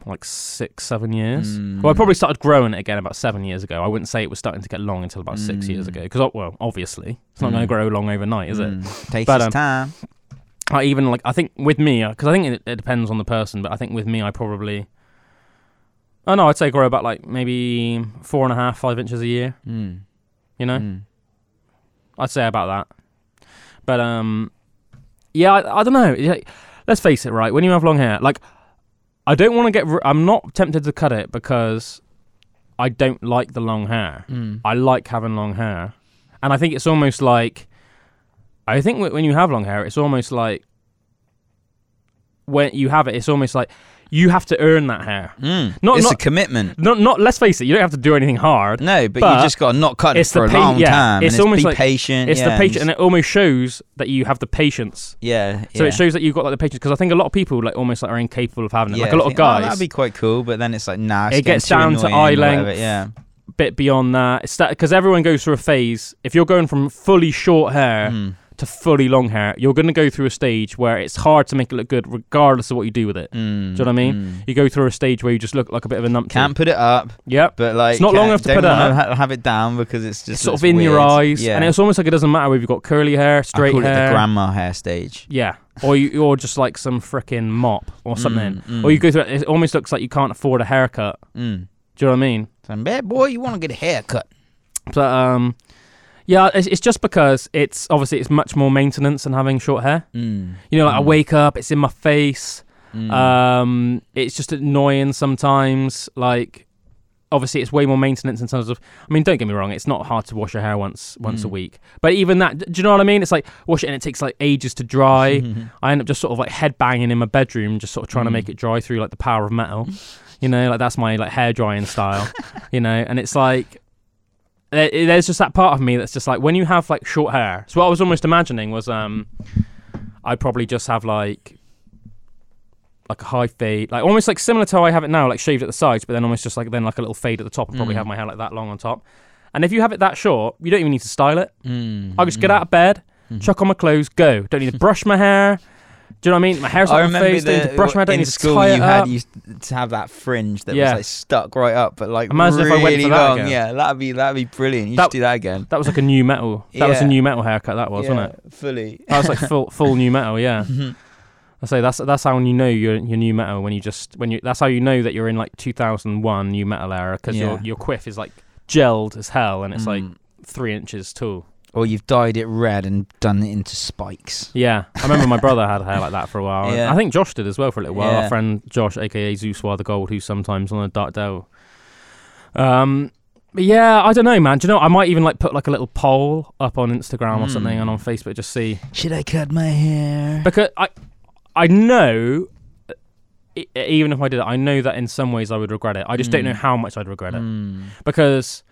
like 6-7 years. Well, I probably started growing it again about 7 years ago. I wouldn't say it was starting to get long until about 6 years ago, because, well, obviously it's not going to grow long overnight, is it? Takes its time. I even like, I think with me, because I think it depends on the person, but I think with me I probably... Oh no, I'd say grow about like maybe 4.5-5 inches a year. You know, I'd say about that. But yeah, I don't know. Like, let's face it, right? When you have long hair, like I don't want to get. I'm not tempted to cut it because I don't like the long hair. I like having long hair, and I think it's almost like. I think when you have long hair, it's almost like when you have it, it's almost like. You have to earn that hair. It's a commitment. Not. Let's face it, you don't have to do anything hard. No, but you just got to not cut it for a long time. It's almost like patient. It's the patience, and it almost shows that you have the patience. Yeah. So it shows that you've got like the patience, because I think a lot of people like almost like are incapable of having it. Like a lot of guys. That'd be quite cool, but then it's like nah. It gets down to eye length. Yeah. Bit beyond that, it's because everyone goes through a phase. If you're going from fully short hair. To fully long hair, you're going to go through a stage where it's hard to make it look good regardless of what you do with it. Do you know what I mean? You go through a stage where you just look like a bit of a numpty. Can't put it up. Yep. But like, it's not long enough to put it up. Have it down because it's just sort of in your eyes. Yeah. And it's almost like it doesn't matter if you've got curly hair, straight hair. I call it the grandma hair stage. Yeah. Or you're just like some frickin' mop or something. Or you go through it almost looks like you can't afford a haircut. Do you know what I mean? Some bad boy, you want to get a haircut. But, yeah, it's just because it's much more maintenance than having short hair. You know, like I wake up, it's in my face. It's just annoying sometimes. Like, obviously, it's way more maintenance in terms of. I mean, don't get me wrong, it's not hard to wash your hair once a week. But even that, do you know what I mean? It's like wash it and it takes like ages to dry. I end up just sort of like head banging in my bedroom, just sort of trying to make it dry through like the power of metal. You know, like that's my like hair drying style. You know, and it's like. There's just that part of me that's just like when you have like short hair. So what I was almost imagining was I'd probably just have like a high fade, like almost like similar to how I have it now, like shaved at the sides, but then almost just like then like a little fade at the top, and probably have my hair like that long on top. And if you have it that short, you don't even need to style it. I'll just get out of bed, chuck on my clothes, go. Don't need to brush my hair. Do you know what I mean? My hair's on my face. I need to brush my hair. In school, you used to have that fringe that was like stuck right up, but like imagine really if I went for that long. Again. Yeah, that'd be brilliant. You should do that again. That was like a new metal. That was a new metal haircut. That was, wasn't it? Fully. That was like full new metal. Yeah. I say that's how you know you're new metal when you that's how you know that you're in like 2001 new metal era because your quiff is like gelled as hell and it's like 3 inches tall. Or you've dyed it red and done it into spikes. Yeah, I remember my brother had hair like that for a while. Yeah. I think Josh did as well for a little while. Yeah. Our friend Josh, aka Zeus the Gold, who's sometimes on a dark dell. But yeah, I don't know, man. Do you know, I might even like put like a little poll up on Instagram or something and on Facebook just see. Should I cut my hair? Because I know, even if I did it, I know that in some ways I would regret it. I just don't know how much I'd regret it. Because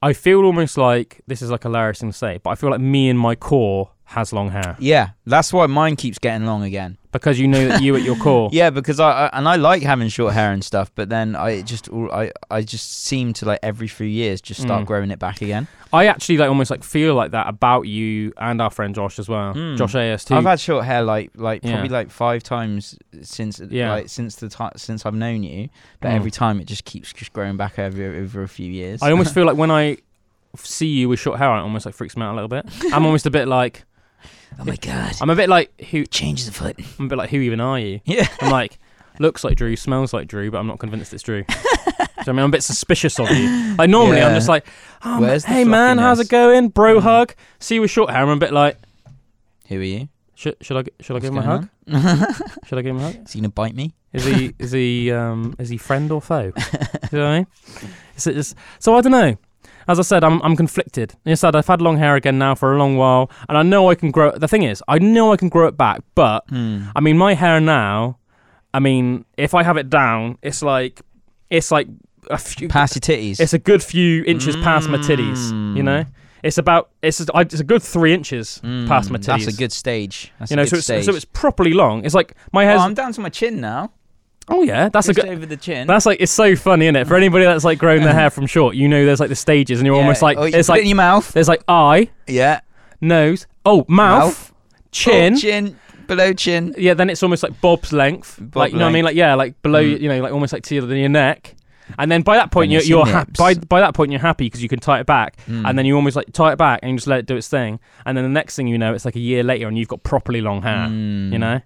I feel almost like, this is like a hilarious thing to say, but I feel like me and my core has long hair. Yeah, that's why mine keeps getting long again. Because you know that you at your core. Yeah, because I like having short hair and stuff, but then I just seem to like every few years just start growing it back again. I actually like almost like feel like that about you and our friend Josh as well. Josh AST. I've had short hair like probably like 5 times since I've known you, but every time it just keeps just growing back over a few years. I almost feel like when I see you with short hair, it almost like freaks me out a little bit. I'm almost a bit like, oh my god! I'm a bit like who changes a foot. I'm a bit like who even are you? Yeah. I'm like looks like Drew, smells like Drew, but I'm not convinced it's Drew. So I mean, I'm a bit suspicious of you. Like normally, I'm just like, oh, hey man, how's it going, bro? Hug. See you with short hair. I'm a bit like, who are you? Should I give him a hug? Should I give him a hug? Is he gonna bite me? Is he friend or foe? You know what I mean? So I don't know. As I said, I'm conflicted. Instead, I've had long hair again now for a long while, and I know I can grow it. The thing is, I know I can grow it back, but I mean, my hair now, I mean, if I have it down, it's like a few past your titties. It's a good few inches past my titties. You know, it's a good 3 inches past my titties. That's a good stage. That's so it's properly long. It's like my hair. Oh, I'm down to my chin now. Oh yeah, that's just a good over the chin. That's like it's so funny, isn't it? For anybody that's like grown their hair from short, you know, there's like the stages, and you're almost like it's like in your mouth. There's like eye, nose, mouth, chin, below chin. Yeah, then it's almost like Bob's length, like you know what I mean, like like below, you know, like almost like to your neck. And then by that point you're happy. By that point you're happy because you can tie it back, and then you almost like tie it back and you just let it do its thing. And then the next thing you know, it's like a year later and you've got properly long hair. You know,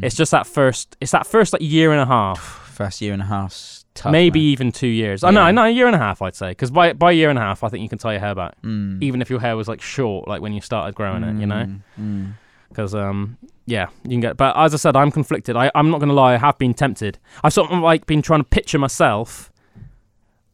it's just that first. It's that first like year and a half. First year and a half, tough, maybe man. Even 2 years. Yeah. No, a year and a half I'd say because by a year and a half I think you can tie your hair back, even if your hair was like short, like when you started growing it. You know, because yeah, you can get. But as I said, I'm conflicted. I'm not gonna lie. I have been tempted. I've sort of like been trying to picture myself.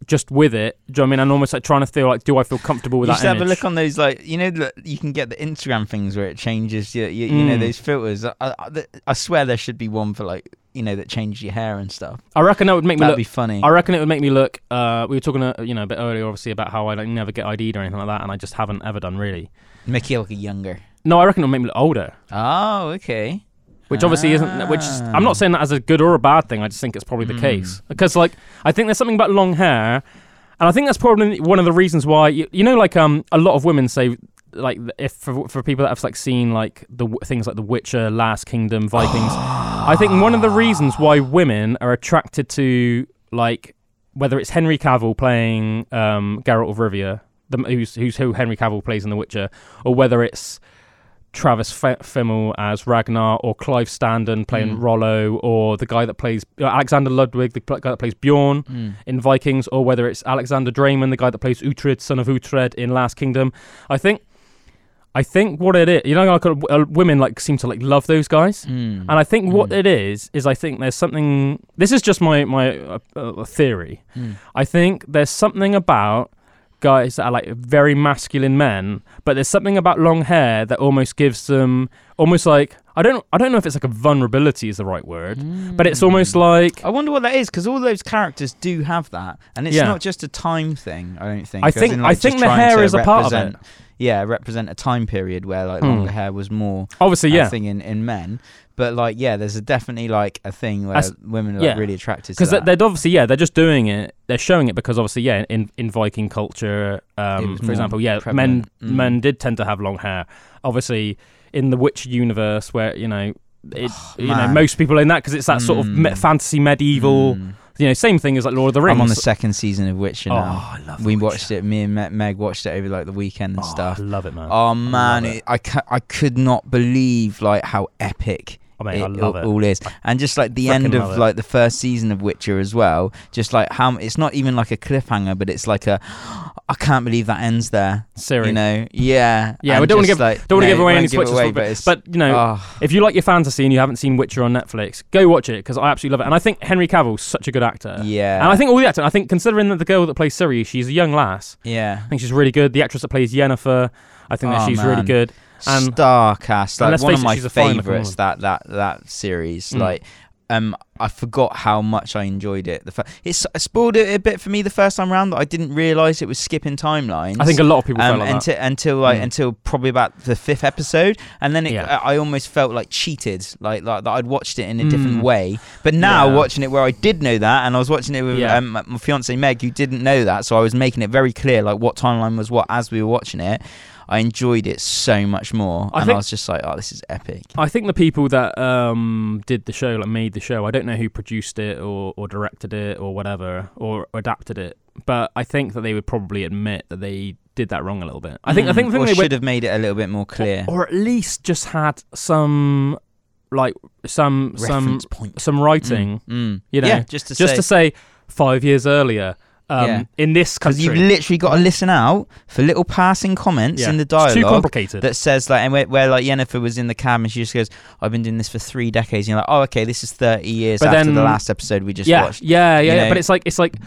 Just with it, do you know what I mean? I'm almost like trying to feel like, do I feel comfortable with that image? You should have a look on those, like, you know, you can get the Instagram things where it changes, you know, those filters. I swear there should be one for, like, you know, that changes your hair and stuff. I reckon that would make me look... That'd be funny. I reckon it would make me look... we were talking, you know, a bit earlier, obviously, about how I like, never get ID'd or anything like that, and I just haven't ever done, really. Make you look younger. No, I reckon it would make me look older. Oh, okay. Which obviously isn't... Which is, I'm not saying that as a good or a bad thing. I just think it's probably the case. Because, like, I think there's something about long hair. And I think that's probably one of the reasons why... You know, like, a lot of women say... Like, if for people that have like seen like the things like The Witcher, Last Kingdom, Vikings... I think one of the reasons why women are attracted to, like... Whether it's Henry Cavill playing Geralt of Rivia... who Henry Cavill plays in The Witcher... Or whether it's... Travis Fimmel as Ragnar, or Clive Standen playing Rollo, or the guy that plays Alexander Ludwig, the guy that plays Bjorn in Vikings, or whether it's Alexander Draymond, the guy that plays Uhtred, son of Uhtred in Last Kingdom. I think what it is, you know, like, women like seem to like love those guys, and I think what it is I think there's something. This is just my theory. I think there's something about guys that are like very masculine men, but there's something about long hair that almost gives them almost like I don't know if it's like a vulnerability is the right word, but it's almost like I wonder what that is, because all those characters do have that, and it's not just a time thing. I don't think. I think the hair is a part of it. Yeah, represent a time period where like longer hair was more obviously a thing in men. But like, yeah, there's definitely like a thing where women are like really attracted to that. Because they're obviously, they're just doing it. They're showing it because obviously, in Viking culture, for example, men did tend to have long hair. Obviously, in the Witcher universe where, you know, most people in that, because it's that sort of fantasy medieval. You know, same thing as like Lord of the Rings. I'm on the second season of Witcher now. Oh, I love it. We watched it. Me and Meg watched it over like the weekend and stuff. I love it, man. Oh man, I could not believe like how epic. Oh, mate, I love it all. And just like the end of like the first season of Witcher as well, just like how it's not even like a cliffhanger, but it's like a I can't believe that ends there. Seriously, you know, we don't want to give away any spoilers, but you know, if you like your fantasy and you haven't seen Witcher on Netflix, go watch it because I absolutely love it. And I think Henry Cavill's such a good actor. Yeah, and I think all the actors. I think considering that the girl that plays Ciri, she's a young lass. Yeah, I think she's really good. The actress that plays Yennefer, I think that she's really good. Star cast, like one of my favourites that series. Like, I forgot how much I enjoyed it. It spoiled it a bit for me the first time around. That I didn't realise it was skipping timelines. I think a lot of people felt like that until probably about the fifth episode, and then I almost felt like cheated, like that I'd watched it in a different way. But now watching it where I did know that, and I was watching it with my fiancée Meg, who didn't know that, so I was making it very clear like what timeline was what as we were watching it. I enjoyed it so much more, I was just like, "Oh, this is epic." I think the people that did the show, like made the show, I don't know who produced it or directed it or whatever or adapted it, but I think that they would probably admit that they did that wrong a little bit. I think they should have made it a little bit more clear, or at least just had some like some writing, you know, just to say 5 years earlier. In this country, because you've literally got to listen out for little passing comments in the dialogue. It's too complicated. That says like, and where like Yennefer was in the cab and she just goes, "I've been doing this for 3 decades." And you're like, "Oh, okay, this is 30 years after the last episode we just watched." Yeah. But it's like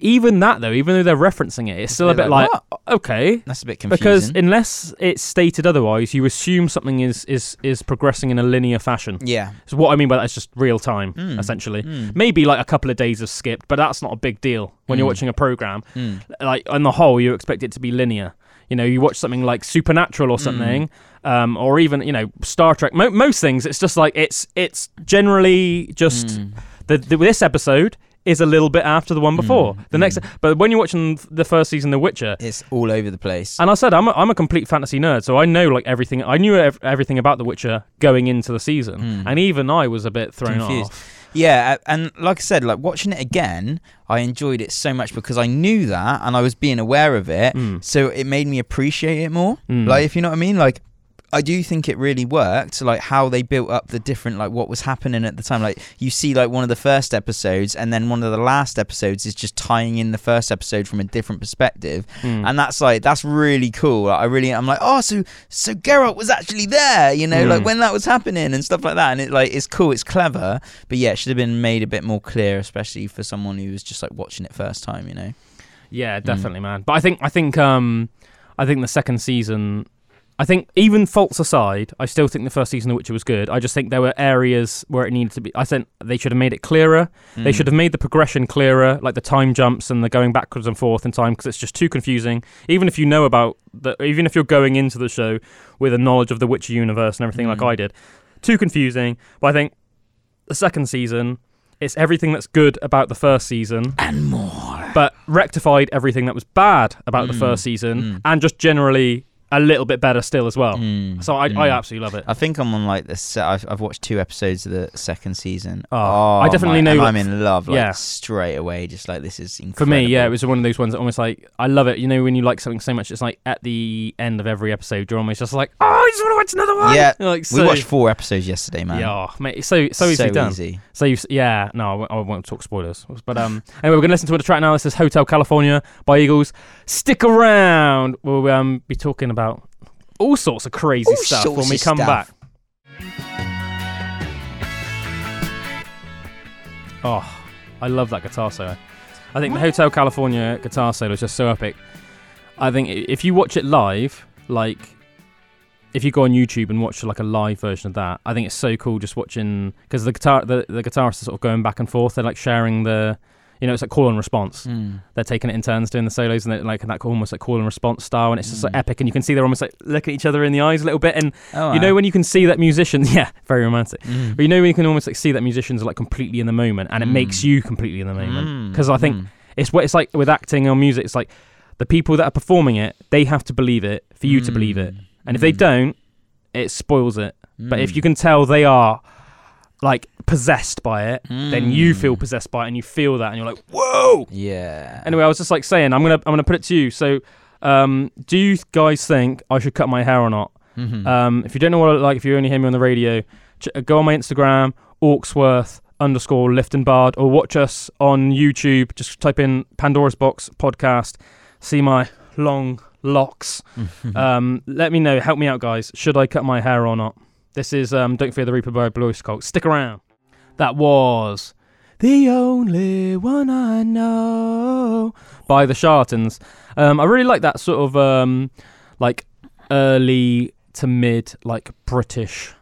even that though, even though they're referencing it, it's still a bit like okay, that's a bit confusing because unless it's stated otherwise, you assume something is progressing in a linear fashion. Yeah. So what I mean by that is just real time essentially. Maybe like a couple of days have skipped, but that's not a big deal when you're watching a program. Like on the whole, you expect it to be linear. You know, you watch something like Supernatural or something, or even you know Star Trek. Most things, it's just like it's generally just this episode is a little bit after the one before the next, but when you're watching the first season of The Witcher, it's all over the place. And I said I'm a complete fantasy nerd, so I know like everything. I knew everything about The Witcher going into the season, and even I was a bit thrown off. Yeah, and like I said, like watching it again, I enjoyed it so much because I knew that and I was being aware of it, so it made me appreciate it more. Like, if you know what I mean, like. I do think it really worked, like how they built up the different, like what was happening at the time. Like you see like one of the first episodes and then one of the last episodes is just tying in the first episode from a different perspective. And that's really cool. Like, I'm like, oh, so Geralt was actually there, you know, like when that was happening and stuff like that. And it like, it's cool, it's clever, but yeah, it should have been made a bit more clear, especially for someone who was just like watching it first time, you know? Yeah, definitely, man. But I think the second season, I think even faults aside, I still think the first season of Witcher was good. I just think there were areas where it needed to be. I think they should have made it clearer. They should have made the progression clearer, like the time jumps and the going backwards and forth in time, because it's just too confusing. Even if you know about the, even if you're going into the show with a knowledge of the Witcher universe and everything like I did, too confusing. But I think the second season, it's everything that's good about the first season and more, but rectified everything that was bad about the first season and just generally a little bit better still as well. So I absolutely love it. I think I'm on like this. I've watched 2 episodes of the second season. I definitely know. I'm in love. Like, straight away. Just like this is incredible. For me, yeah, it was one of those ones that almost like I love it. You know, when you like something so much, it's like at the end of every episode, you're almost just like, oh, I just want to watch another one. Yeah, like, so, we watched 4 episodes yesterday, man. Yeah, mate, it's so easily done. Easy. So yeah, no, I won't talk spoilers. But anyway, we're gonna listen to a track now. This is Hotel California by Eagles. Stick around. We'll be talking about all sorts of crazy stuff when we come back. Oh, I love that guitar solo. I think the Hotel California guitar solo is just so epic. I think if you watch it live, like if you go on YouTube and watch like a live version of that, I think it's so cool just watching, because the guitarists are sort of going back and forth. They're like sharing the, you know, it's like call and response. They're taking it in turns doing the solos, and they're like in that almost like call and response style, and it's just like epic. And you can see they're almost like looking at each other in the eyes a little bit, and you know when you can see that musicians, very romantic. But you know when you can almost like see that musicians are like completely in the moment, and it makes you completely in the moment. Because I think it's what it's like with acting or music. It's like the people that are performing it, they have to believe it for you to believe it, and if they don't, it spoils it. But if you can tell they are like possessed by it, then you feel possessed by it and you feel that and you're like, whoa. Yeah. Anyway, I was just like saying, I'm gonna put it to you. So, do you guys think I should cut my hair or not? Mm-hmm. If you don't know what I look like, if you only hear me on the radio, go on my Instagram, Orksworth_Lift and Bard, or watch us on YouTube. Just type in Pandora's Box podcast. See my long locks. Let me know. Help me out, guys. Should I cut my hair or not? This is Don't Fear the Reaper by Blue Cult. Stick around. That was The Only One I Know by the Charlatans. I really like that sort of like early to mid like British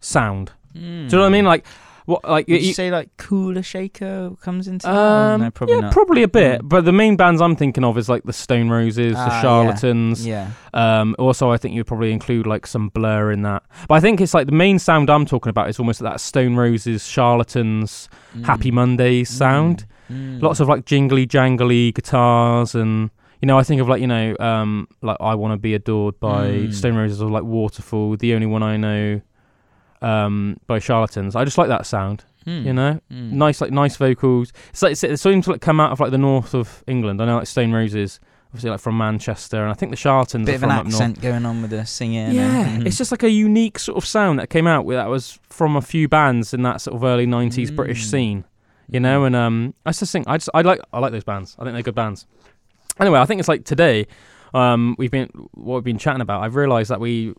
sound. Do you know what I mean? Like what? Like would you say like Cooler Shaker comes into? No, probably not. Probably a bit. But the main bands I'm thinking of is like the Stone Roses, the Charlatans. Yeah. Also, I think you'd probably include like some Blur in that. But I think it's like the main sound I'm talking about is almost that Stone Roses, Charlatans, Happy Mondays sound. Lots of like jingly jangly guitars and. You know, I think of like, you know, like I Want to Be Adored by Stone Roses or like Waterfall, The Only One I Know by Charlatans. I just like that sound, you know, nice vocals. It's like it seems to like come out of like the north of England. I know like Stone Roses, obviously like from Manchester, and I think the Charlatans bit are from up north. Bit of an accent going on with the singing. Yeah, it's just like a unique sort of sound that came out with, that was from a few bands in that sort of early 90s British scene, you know, and I like those bands. I think they're good bands. Anyway, I think it's like today, we've been chatting about. I've realised that we've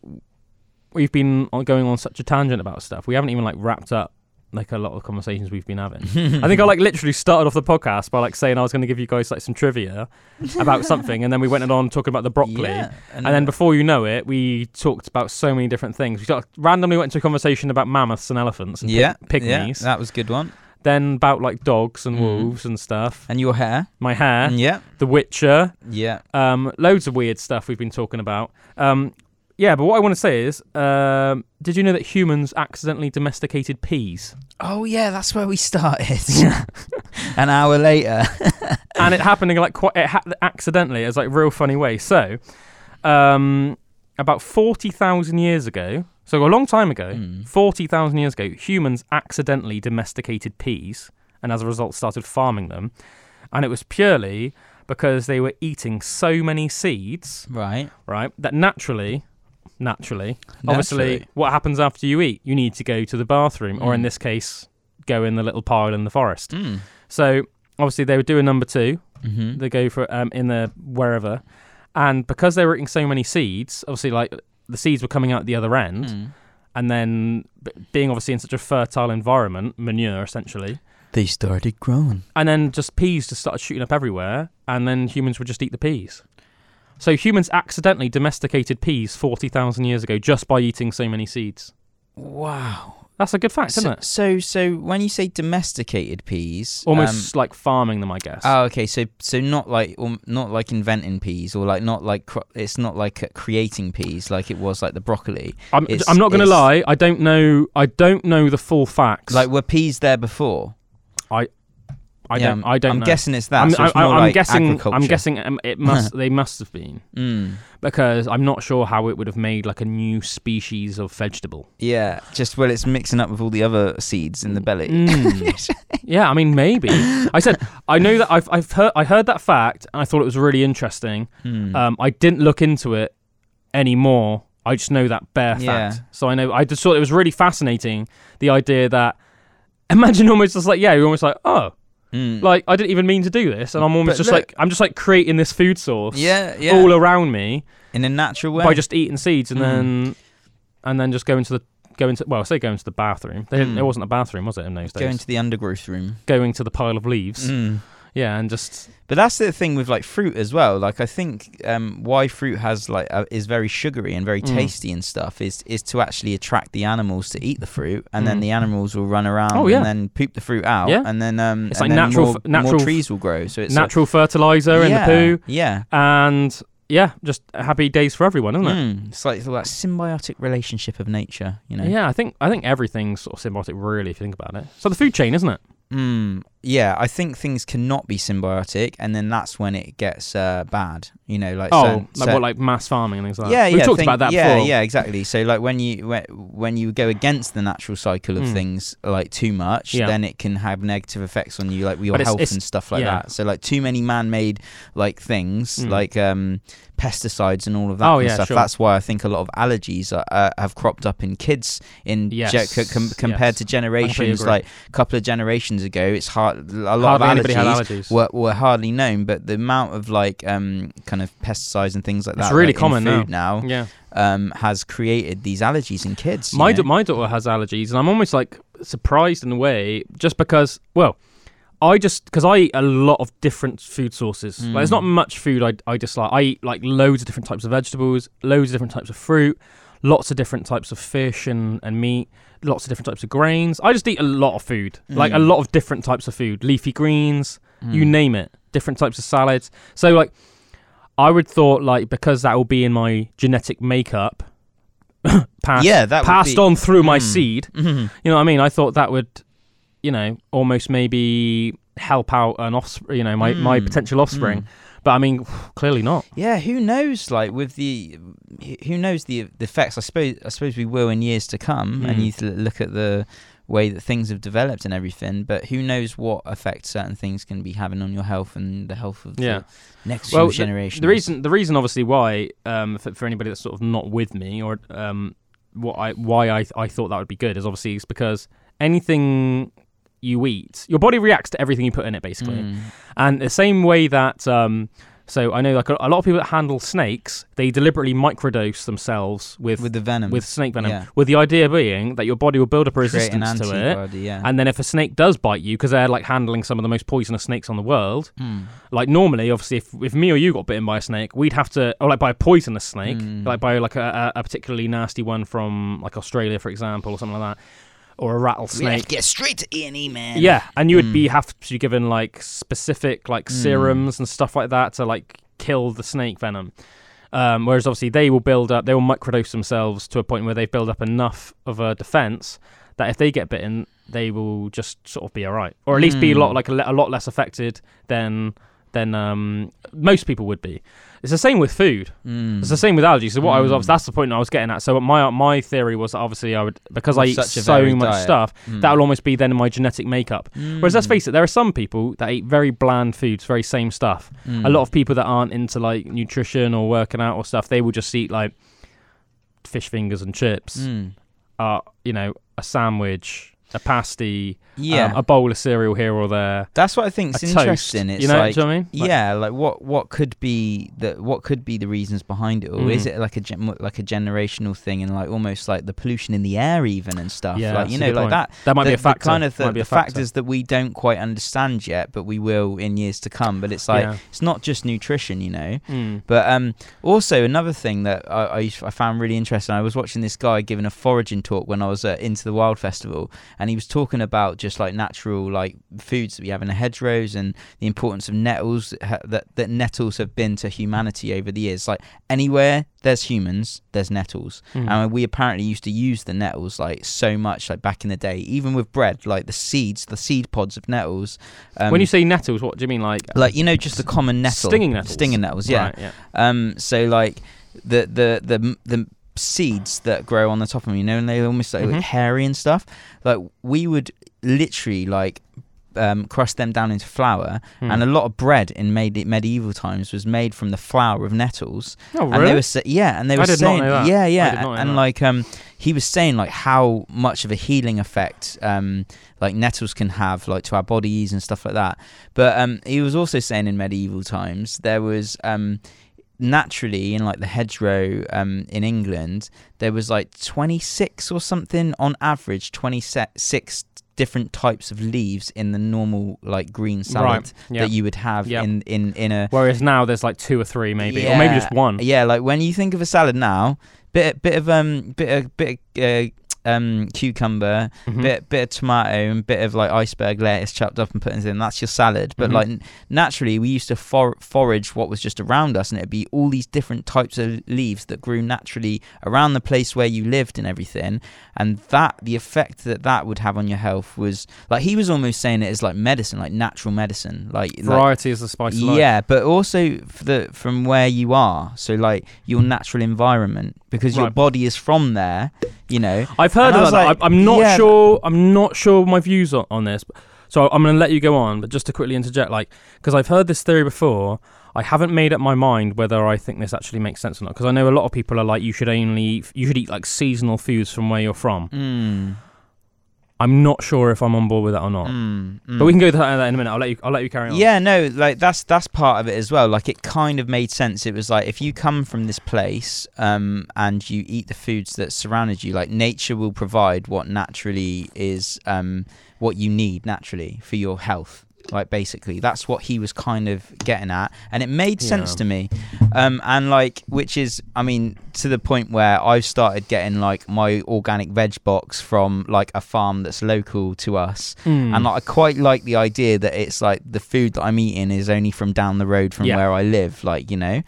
been going on such a tangent about stuff. We haven't even like wrapped up like a lot of conversations we've been having. I think I like literally started off the podcast by like saying I was going to give you guys like some trivia about something, and then we went on talking about the broccoli, and then before you know it, we talked about so many different things. We randomly went into a conversation about mammoths and elephants and pygmies. Yeah, that was a good one. Then about like dogs and wolves and stuff. And your hair. My hair. Yeah. The Witcher. Yeah. Loads of weird stuff we've been talking about. Yeah, but what I want to say is, did you know that humans accidentally domesticated peas? Oh yeah, that's where we started. An hour later. And it happened in like accidentally. It was like a real funny way. So, about 40,000 years ago, so a long time ago, 40,000 years ago, humans accidentally domesticated peas and as a result started farming them. And it was purely because they were eating so many seeds, right, that naturally, obviously, what happens after you eat? You need to go to the bathroom or in this case, go in the little pile in the forest. So obviously they would do a number two. They go for in the wherever. And because they were eating so many seeds, obviously, like the seeds were coming out the other end, and then being obviously in such a fertile environment, manure essentially, they started growing. And then just peas just started shooting up everywhere, and then humans would just eat the peas. So humans accidentally domesticated peas 40,000 years ago just by eating so many seeds. Wow. That's a good fact, isn't it? So when you say domesticated peas, almost like farming them, I guess. Oh, okay. So not like inventing peas, or like not like it's not like creating peas, like it was like the broccoli. I'm not going to lie. I don't know the full facts. Like, were peas there before? I don't know. I'm guessing it's that. I'm guessing it must. They must have been because I'm not sure how it would have made like a new species of vegetable. Yeah, just it's mixing up with all the other seeds in the belly. Yeah, I mean maybe. I heard that fact and I thought it was really interesting. I didn't look into it anymore. I just know that bare fact. So I know. I just thought it was really fascinating. The idea that imagine almost just like you're almost like oh. Like I didn't even mean to do this, and I'm almost just creating this food source, all around me in a natural way by just eating seeds, and then just going to the bathroom. They didn't, it wasn't a bathroom, was it, in those days? Going to the undergrowth room, going to the pile of leaves, and just. But that's the thing with like fruit as well. Like I think why fruit has like is very sugary and very tasty and stuff is to actually attract the animals to eat the fruit, and then the animals will run around and then poop the fruit out, and then it's and like then more trees will grow. So it's natural like, fertilizer in the poo, and just happy days for everyone, isn't it? It's like that symbiotic relationship of nature, you know. Yeah, I think everything's sort of symbiotic, really, if you think about it. So the food chain, isn't it? yeah, I think things cannot be symbiotic, and then that's when it gets bad. You know, like like mass farming and things like that. Yeah, We've talked about that before. Yeah, exactly. So like when you go against the natural cycle of things like too much, then it can have negative effects on you, like with your health and stuff like that. So like too many man-made like things, like pesticides and all of that stuff. Sure. That's why I think a lot of allergies are, have cropped up in kids in compared to generations like a couple of generations ago. It's hard. A lot of allergies were hardly known, but the amount of like kind of pesticides and things like that, it's really common in food now. Yeah. Has created these allergies in kids. My daughter has allergies, and I'm almost like surprised in a way, just because. Well, because I eat a lot of different food sources. Mm. Like, there's not much food I dislike. I eat like loads of different types of vegetables, loads of different types of fruit, lots of different types of fish and meat, lots of different types of grains. I just eat a lot of food, like a lot of different types of food, leafy greens, you name it, different types of salads. So like, I would thought like, because that will be in my genetic makeup, passed on through my seed, you know what I mean? I thought that would, you know, almost maybe help out an offspring, you know, my potential offspring. Mm. But I mean, clearly not. Yeah, who knows? Like with who knows the effects? I suppose we will in years to come, and you look at the way that things have developed and everything. But who knows what effect certain things can be having on your health and the health of the next generation. The reason obviously why for anybody that's sort of not with me or why I thought that would be good is obviously it's because anything you eat, your body reacts to everything you put in it, basically. And the same way that so I know like a lot of people that handle snakes, they deliberately microdose themselves with the venom, with snake venom, with the idea being that your body will build up a resistance to it, and then if a snake does bite you, because they're like handling some of the most poisonous snakes on the world, like normally obviously if me or you got bitten by a snake, we'd have to, or like by a poisonous snake, like by like a particularly nasty one from like Australia, for example, or something like that, or a rattlesnake. We'd get straight to E&E, man. Yeah, and you would have to be given like specific like serums and stuff like that to like kill the snake venom. Whereas obviously they will microdose themselves to a point where they build up enough of a defense that if they get bitten, they will just sort of be all right, or at least be a lot less affected than most people would be. It's the same with food. It's the same with allergies. So what I was obviously, that's the point I was getting at. So my theory was that obviously I would, because I eat so much stuff, that will almost be then in my genetic makeup. Whereas let's face it, there are some people that eat very bland foods, very same stuff. A lot of people that aren't into like nutrition or working out or stuff, they will just eat like fish fingers and chips, you know, a sandwich, a pasty, a bowl of cereal here or there. That's what I think is interesting. Toast, it's, you know, like, do you know what I mean? Yeah, like what could be the reasons behind it all? Is it like a generational thing, and like almost like the pollution in the air even and stuff? Yeah, like, you know, like point. That might be a factor. Kind of the factors that we don't quite understand yet, but we will in years to come. But it's like it's not just nutrition, you know. But also another thing that I found really interesting. I was watching this guy giving a foraging talk when I was at Into the Wild Festival. And he was talking about just like natural like foods that we have in the hedgerows and the importance of nettles, that nettles have been to humanity over the years. Like anywhere there's humans, there's nettles. And we apparently used to use the nettles like so much, like back in the day, even with bread, like the seed pods of nettles. When you say nettles, what do you mean? Like, you know, just the common nettle. Stinging nettles, yeah. Right, yeah. So like the seeds that grow on the top of them, you know, and they almost like hairy and stuff. Like we would literally like crush them down into flour, and a lot of bread in medieval times was made from the flour of nettles. Oh, really? And they were saying, like he was saying like how much of a healing effect like nettles can have like to our bodies and stuff like that. But he was also saying in medieval times there was naturally in like the hedgerow in England there was like 26 or something on average, 26 different types of leaves in the normal like green salad that you would have in a, whereas now there's like 2 or 3 maybe, or maybe just one. Like when you think of a salad now, bit of cucumber, bit of tomato, and bit of like iceberg lettuce chopped up and put in. That's your salad. But like naturally, we used to forage what was just around us, and it'd be all these different types of leaves that grew naturally around the place where you lived and everything. And that the effect that that would have on your health was like, he was almost saying it is like medicine, like natural medicine, like variety is the spice of life. Yeah, but also from where you are, so like your natural environment, because your body is from there, you know. I've heard about that. I'm not sure my views on this, so I'm going to let you go on, but just to quickly interject, like, because I've heard this theory before, I haven't made up my mind whether I think this actually makes sense or not, because I know a lot of people are like, you should eat like seasonal foods from where you're from. I'm not sure if I'm on board with that or not, but we can go to that in a minute. I'll let you carry on. Yeah, no, like that's part of it as well. Like it kind of made sense. It was like, if you come from this place, and you eat the foods that surrounded you, like nature will provide what naturally is, what you need naturally for your health. Like basically, that's what he was kind of getting at, and it made sense to me. And like, which is, I mean, to the point where I've started getting like my organic veg box from like a farm that's local to us, and like, I quite like the idea that it's like the food that I'm eating is only from down the road from where I live, like, you know.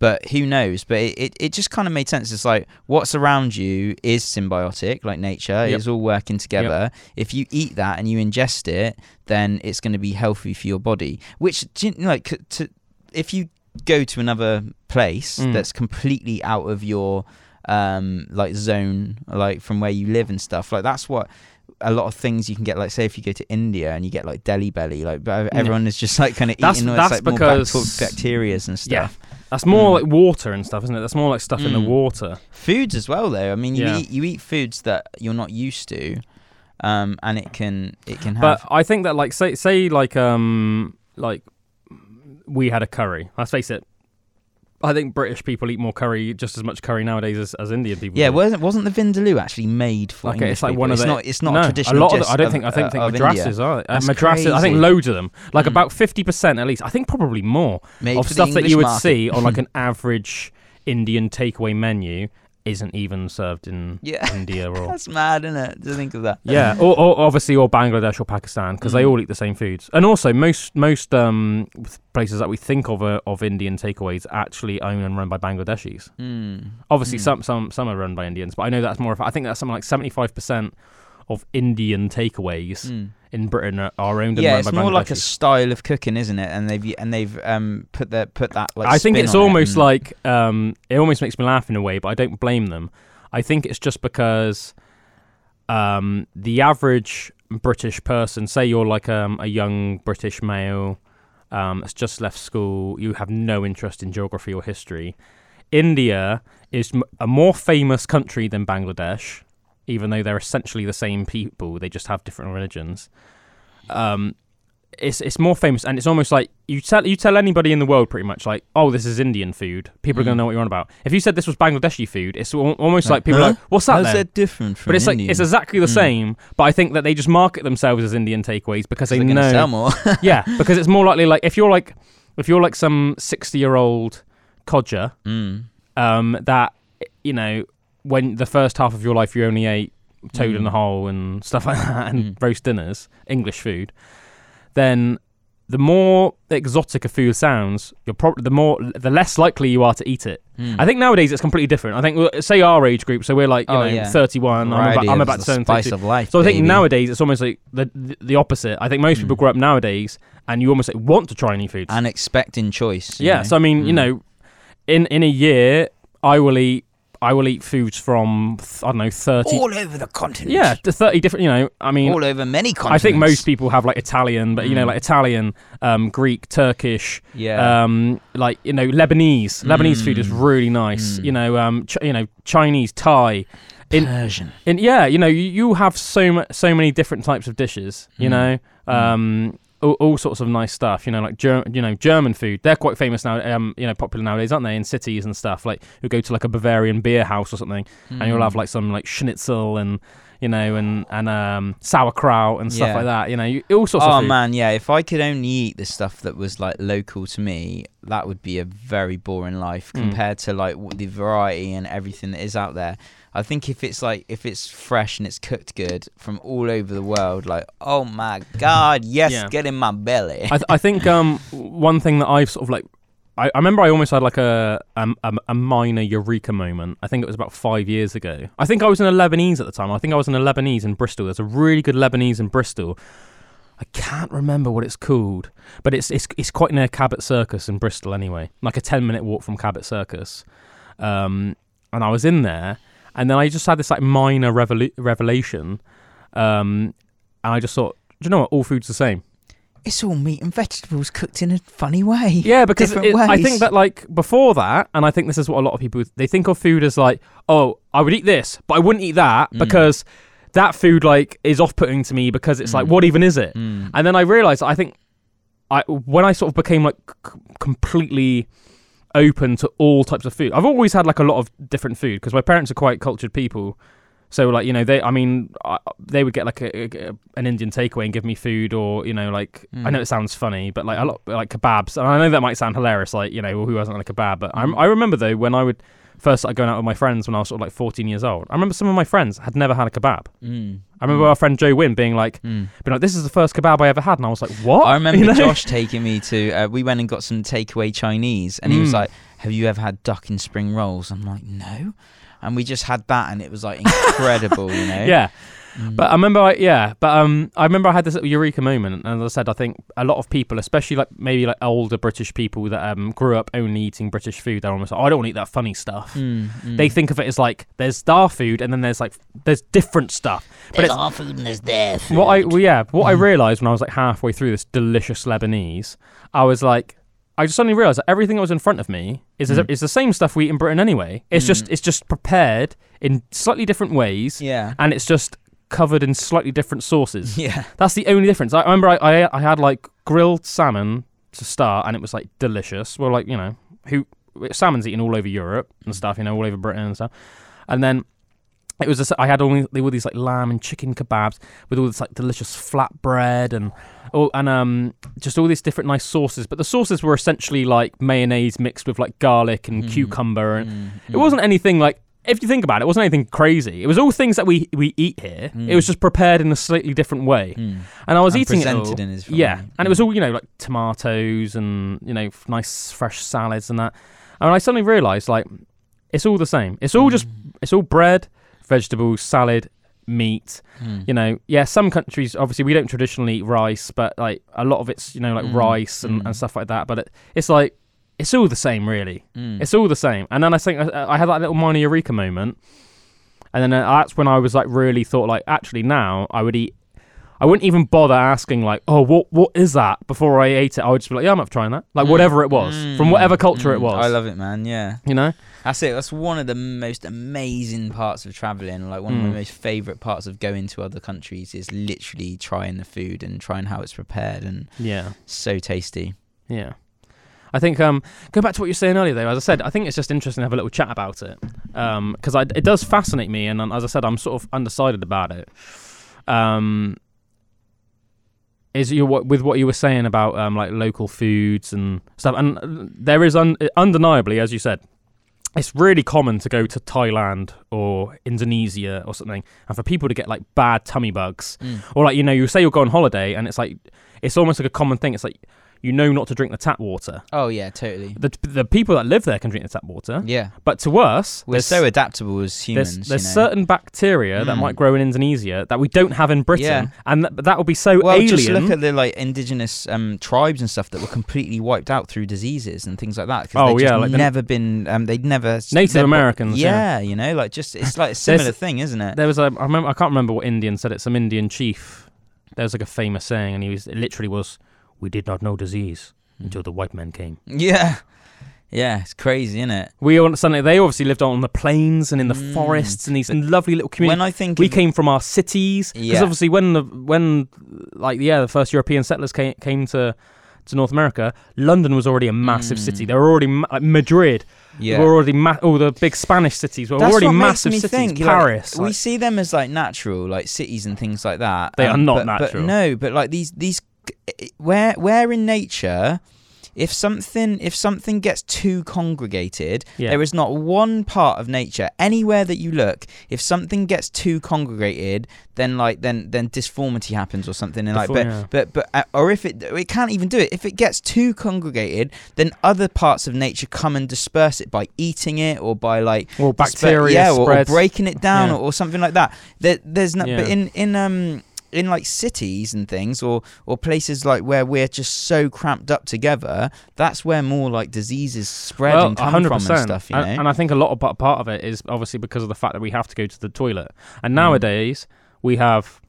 But who knows? But it just kind of made sense. It's like what's around you is symbiotic, like nature is all working together. If you eat that and you ingest it, then it's going to be healthy for your body. Which, like, if you go to another place that's completely out of your like zone, like from where you live and stuff, like that's what. A lot of things you can get, like say if you go to India and you get like Delhi belly, like everyone is just like kind of eating all like more bacteria and stuff. Yeah, that's more like water and stuff, isn't it? That's more like stuff in the water. Foods as well, though. I mean, you eat foods that you're not used to, and it can have. But I think that like say like we had a curry. Let's face it. I think British people eat more curry, just as much curry nowadays as Indian people. Yeah, do. Wasn't the vindaloo actually made for? Okay, English it's like people? One of the. It's not a traditional. A lot of. I don't think madrasas are. Madrasas. I think loads of them. Like about 50% at least. I think probably more made of stuff that you would see on like an average Indian takeaway menu isn't even served in India or. That's mad, isn't it? To think of that. Yeah, or obviously or Bangladesh or Pakistan, because they all eat the same foods, and also most places that we think of Indian takeaways actually owned and run by Bangladeshis. Obviously, some are run by Indians, but I know that's more of. I think that's something like 75% of Indian takeaways in Britain are owned and run by Bangladeshis. Yeah, it's more like a style of cooking, isn't it? And they've put that. Like, I think it's almost like it almost makes me laugh in a way, but I don't blame them. I think it's just because the average British person, say you're like a young British male. It's just left school. You have no interest in geography or history. India is a more famous country than Bangladesh, even though they're essentially the same people. They just have different religions. It's more famous, and it's almost like you tell anybody in the world pretty much like, oh, this is Indian food. People are going to know what you're on about. If you said this was Bangladeshi food, it's almost like people are like, what's that? How's that different from Indian? But it's Indian? Like it's exactly the same. But I think that they just market themselves as Indian takeaways because they know. Sell more. Yeah, because it's more likely like if you're like some 60-year-old codger that you know when the first half of your life you only ate toad in the hole and stuff like that and roast dinners, English food. Then the more exotic a food sounds, you're probably the less likely you are to eat it. I think nowadays it's completely different. I think say our age group, so we're like 31. I'm about to turn 32. So I think nowadays it's almost like the opposite. I think most people grow up nowadays and you almost like, want to try new foods and expecting choice. Yeah, so I mean, you know, in a year I will eat foods from, I don't know, 30... all over the continent. Yeah, to 30 different, you know, I mean... all over many continents. I think most people have, like, Italian, but, you know, like, Italian, Greek, Turkish, like, you know, Lebanese. Lebanese food is really nice. You know, Chinese, Thai. Persian. Yeah, you know, you have so many different types of dishes, you know? All sorts of nice stuff, you know, like German food. They're quite famous now, you know, popular nowadays, aren't they? In cities and stuff. Like, you'll go to like a Bavarian beer house or something, and you'll have like some like schnitzel and you know, and sauerkraut and stuff like that, you know, all sorts of food. Oh man, yeah, if I could only eat the stuff that was like local to me, that would be a very boring life compared to like the variety and everything that is out there. I think if it's fresh and it's cooked good from all over the world, like, oh my God, yes, get in my belly. I think one thing that I've sort of like, I remember I almost had like a minor eureka moment. I think it was about 5 years ago. I think I was in a Lebanese at the time. I think I was in a Lebanese in Bristol. There's a really good Lebanese in Bristol. I can't remember what it's called, but it's quite near Cabot Circus in Bristol anyway. Like a 10-minute walk from Cabot Circus. And I was in there. And then I just had this like minor revelation, and I just thought, do you know what? All food's the same. It's all meat and vegetables cooked in a funny way. Yeah, because I think that like before that, and I think this is what a lot of people, they think of food as like, oh, I would eat this, but I wouldn't eat that because that food like is off-putting to me because it's like, what even is it? And then I realised, I think when I sort of became like completely open to all types of food. I've always had like a lot of different food because my parents are quite cultured people. So like, you know, they would get like an Indian takeaway and give me food, or, you know, like, I know it sounds funny, but like a lot, like kebabs. And I know that might sound hilarious, like, you know, who hasn't had a kebab? But I remember though, when I would first start going out with my friends when I was sort of like 14 years old, I remember some of my friends had never had a kebab. I remember our friend Joe Wynn being like, this is the first kebab I ever had. And I was like, what? I remember, you know? Josh taking me to, we went and got some takeaway Chinese, and he was like, have you ever had duck and spring rolls? I'm like, no. And we just had that, and it was like incredible, you know? Yeah. But I remember, I remember I had this little eureka moment. And as I said, I think a lot of people, especially like maybe like older British people that grew up only eating British food, they're almost like, oh, I don't want to eat that funny stuff. They think of it as like there's our food, and then there's like there's different stuff. There's our food and there's their food. What I realised when I was like halfway through this delicious Lebanese, I was like, I just suddenly realised that everything that was in front of me is the same stuff we eat in Britain anyway. It's just prepared in slightly different ways. Yeah, and it's just covered in slightly different sauces. Yeah, that's the only difference. I remember I had like grilled salmon to start, and it was like delicious. Well, like, you know, salmon's eaten all over Europe and stuff, you know, all over Britain and stuff. And then it was just, I had all these like lamb and chicken kebabs with all this like delicious flatbread and just all these different nice sauces. But the sauces were essentially like mayonnaise mixed with like garlic and cucumber, and it wasn't anything like. If you think about it, it wasn't anything crazy. It was all things that we eat here. It was just prepared in a slightly different way. And I was eating it all. In his family. Yeah, and it was all, you know, like tomatoes and, you know, nice fresh salads and that. And I suddenly realised, like, it's all the same. It's all just, it's all bread, vegetables, salad, meat. You know, yeah, some countries, obviously, we don't traditionally eat rice, but, like, a lot of it's, you know, like rice and stuff like that. But it's like, it's all the same, really. It's all the same. And then I think I had that little minor eureka moment. And then that's when I was like, really thought, like, actually now I would eat. I wouldn't even bother asking, like, oh, what is that? Before I ate it, I would just be like, yeah, I'm not trying that. Like, whatever it was, from whatever culture it was. I love it, man. Yeah. You know? That's it. That's one of the most amazing parts of traveling. Like, one of my most favourite parts of going to other countries is literally trying the food and trying how it's prepared. And so tasty. Yeah. I think, go back to what you were saying earlier, though. As I said, I think it's just interesting to have a little chat about it, because it does fascinate me, and as I said, I'm sort of undecided about it. With what you were saying about like local foods and stuff, and there is undeniably, as you said, it's really common to go to Thailand or Indonesia or something, and for people to get like bad tummy bugs, or like, you know, you say you'll go on holiday, and it's like it's almost like a common thing. It's like, you know, not to drink the tap water. Oh, yeah, totally. The people that live there can drink the tap water. Yeah. But to us, we're so adaptable as humans. There's certain bacteria that might grow in Indonesia that we don't have in Britain. Yeah. And that would be so alien. Well, just look at the like indigenous tribes and stuff that were completely wiped out through diseases and things like that. Oh, yeah. Like never been, they'd never. Native Americans. Yeah, you know, like just, it's like a similar thing, isn't it? There was I can't remember what Indian said it, some Indian chief. There was like a famous saying, and it literally was, we did not know disease until the white men came. Yeah. Yeah, it's crazy, isn't it? They obviously lived on the plains and in the forests and these lovely little communities. When I think we came from our cities, because obviously when the first European settlers came to to North America, London was already a massive city. They were already like Madrid. Yeah. We're already all the big Spanish cities were already massive cities. Think, Paris. Like, we see them as like natural, like cities and things like that. They are not natural. But no, but like these where in nature, if something gets too congregated, there is not one part of nature anywhere that you look. If something gets too congregated, then disformity happens or something. And or if it can't even do it. If it gets too congregated, then other parts of nature come and disperse it by eating it or by like bacteria, or breaking it down or something like that. But in like cities and things or places like where we're just so cramped up together, that's where more like diseases spread and come 100%. From and stuff, you know? And I think a lot of part of it is obviously because of the fact that we have to go to the toilet. And nowadays we have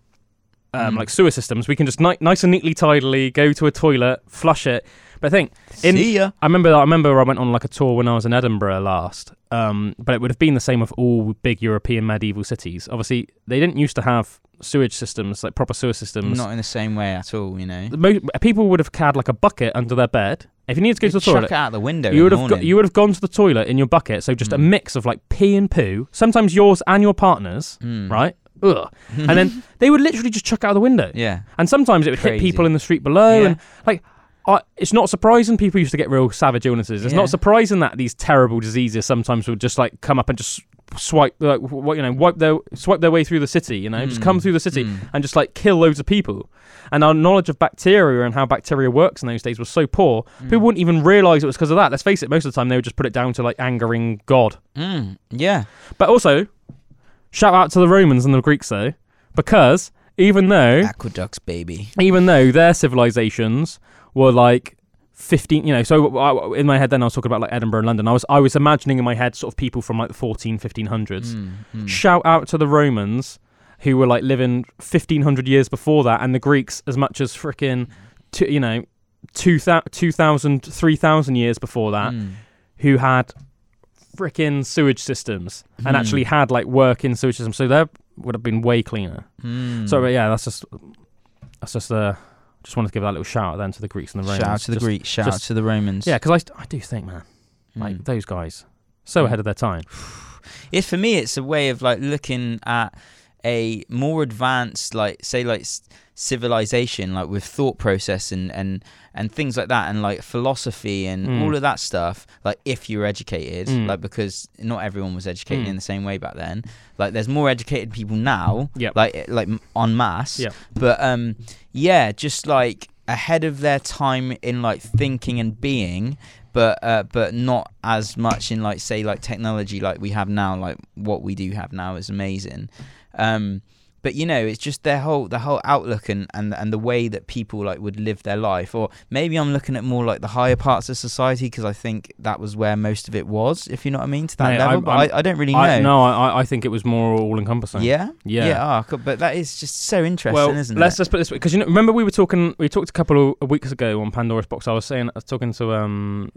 like sewer systems. We can just nice and neatly, tidily go to a toilet, flush it. But I think I remember I went on like a tour when I was in Edinburgh last. But it would have been the same of all big European medieval cities. Obviously, they didn't used to have sewage systems, like proper sewer systems. Not in the same way at all, you know. People would have had like a bucket under their bed. If you needed to go to the toilet, chuck it out the window. You would have gone to the toilet in your bucket. So just a mix of like pee and poo, sometimes yours and your partner's, right? Ugh. And then they would literally just chuck it out the window. Yeah. And sometimes it would hit people in the street below, and like. It's not surprising people used to get real savage illnesses. It's not surprising that these terrible diseases sometimes would just like come up and just swipe their way through the city. You know, just come through the city and just like kill loads of people. And our knowledge of bacteria and how bacteria works in those days was so poor, people wouldn't even realise it was because of that. Let's face it, most of the time they would just put it down to like angering God. But also, shout out to the Romans and the Greeks though, because even though aqueducts, baby, even though their civilizations were like 15, you know, so in my head then I was talking about like Edinburgh and London. I was imagining in my head sort of people from like the 1500s. Shout out to the Romans who were like living 1,500 years before that, and the Greeks as much as frickin', 2,000, 3,000 years before that, who had frickin' sewage systems and actually had like working sewage systems. So they would have been way cleaner. So but yeah, Just wanted to give that little shout out then to the Greeks and the Romans. Shout out to the Greeks, shout out to the Romans. Yeah, because I do think, man, like those guys, so ahead of their time. For me, it's a way of like looking at a more advanced, like say like civilization, like with thought process and things like that, and like philosophy and all of that stuff. Like if you were educated, like because not everyone was educated in the same way back then. Like there's more educated people now, like en masse. Yep. But just like ahead of their time in like thinking and being. But not as much in like say like technology like we have now. Like what we do have now is amazing. But you know, it's just the whole outlook and the way that people like would live their life. Or maybe I'm looking at more like the higher parts of society because I think that was where most of it was, if you know what I mean, to that level. But I don't really know. I think it was more all encompassing. But that is just so interesting, isn't it? Let's just put this way, because you know, remember we talked a couple of weeks ago on Pandora's Box. I was talking to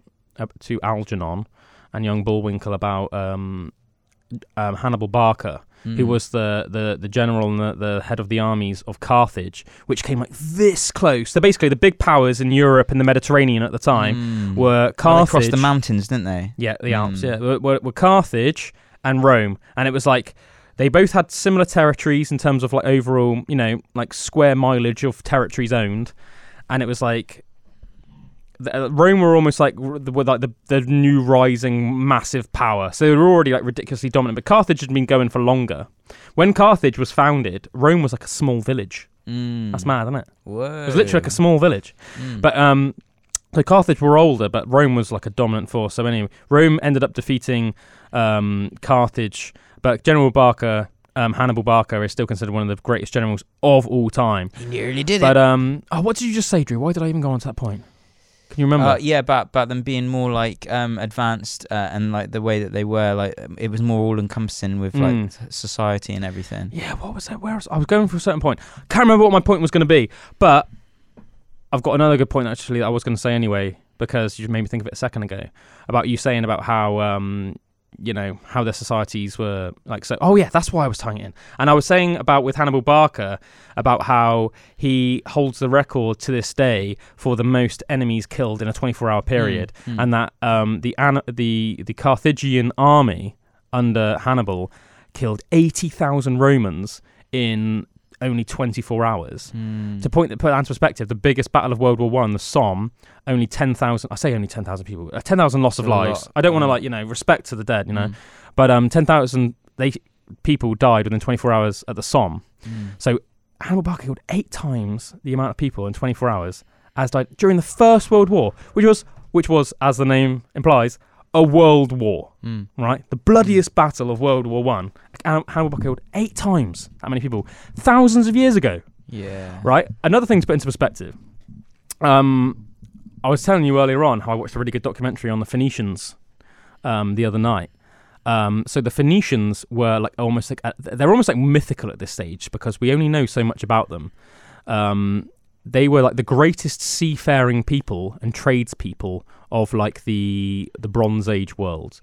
Algernon and young Bullwinkle about Hannibal Barca, who was the general and the head of the armies of Carthage, which came like this close. So basically the big powers in Europe and the Mediterranean at the time were Carthage. Well, they crossed the mountains, didn't they? Yeah, the Alps, were Carthage and Rome. And it was like, they both had similar territories in terms of like overall, you know, like square mileage of territories owned. And it was like, Rome were almost like the new rising massive power, so they were already like ridiculously dominant. But Carthage had been going for longer. When Carthage was founded, Rome was like a small village. That's mad, isn't it? Whoa. It was literally like a small village. But so Carthage were older, but Rome was like a dominant force. So anyway, Rome ended up defeating Carthage, but General Barca. Hannibal Barca is still considered one of the greatest generals of all time. He nearly did it. But what did you just say, Drew? Why did I even go on to that point? Can you remember? About them being more like advanced and like the way that they were, like it was more all encompassing with like society and everything. Yeah, what was that? Where else? I was going for a certain point. Can't remember what my point was going to be, but I've got another good point actually that I was going to say anyway, because you made me think of it a second ago about you saying about how you know, how their societies were like. So, oh yeah, that's why I was tying it in. And I was saying about with Hannibal Barca about how he holds the record to this day for the most enemies killed in a 24-hour period, and that the Carthaginian army under Hannibal killed 80,000 Romans in only 24 hours. To put that into perspective, the biggest battle of World War One, the Somme, only 10,000. I say only 10,000 people. 10,000 loss of lives. I don't want to respect to the dead, But 10,000 people died within 24 hours at the Somme. So Hannibal Barca killed 8 times the amount of people in 24 hours as died during the First World War, which was as the name implies, a world war, right? The bloodiest battle of World War One. Hannibal Barca killed 8 times that many people thousands of years ago. Yeah. Right? Another thing to put into perspective. I was telling you earlier on how I watched a really good documentary on the Phoenicians the other night. So the Phoenicians were they're almost like mythical at this stage because we only know so much about them. They were like the greatest seafaring people and tradespeople of like the Bronze Age world,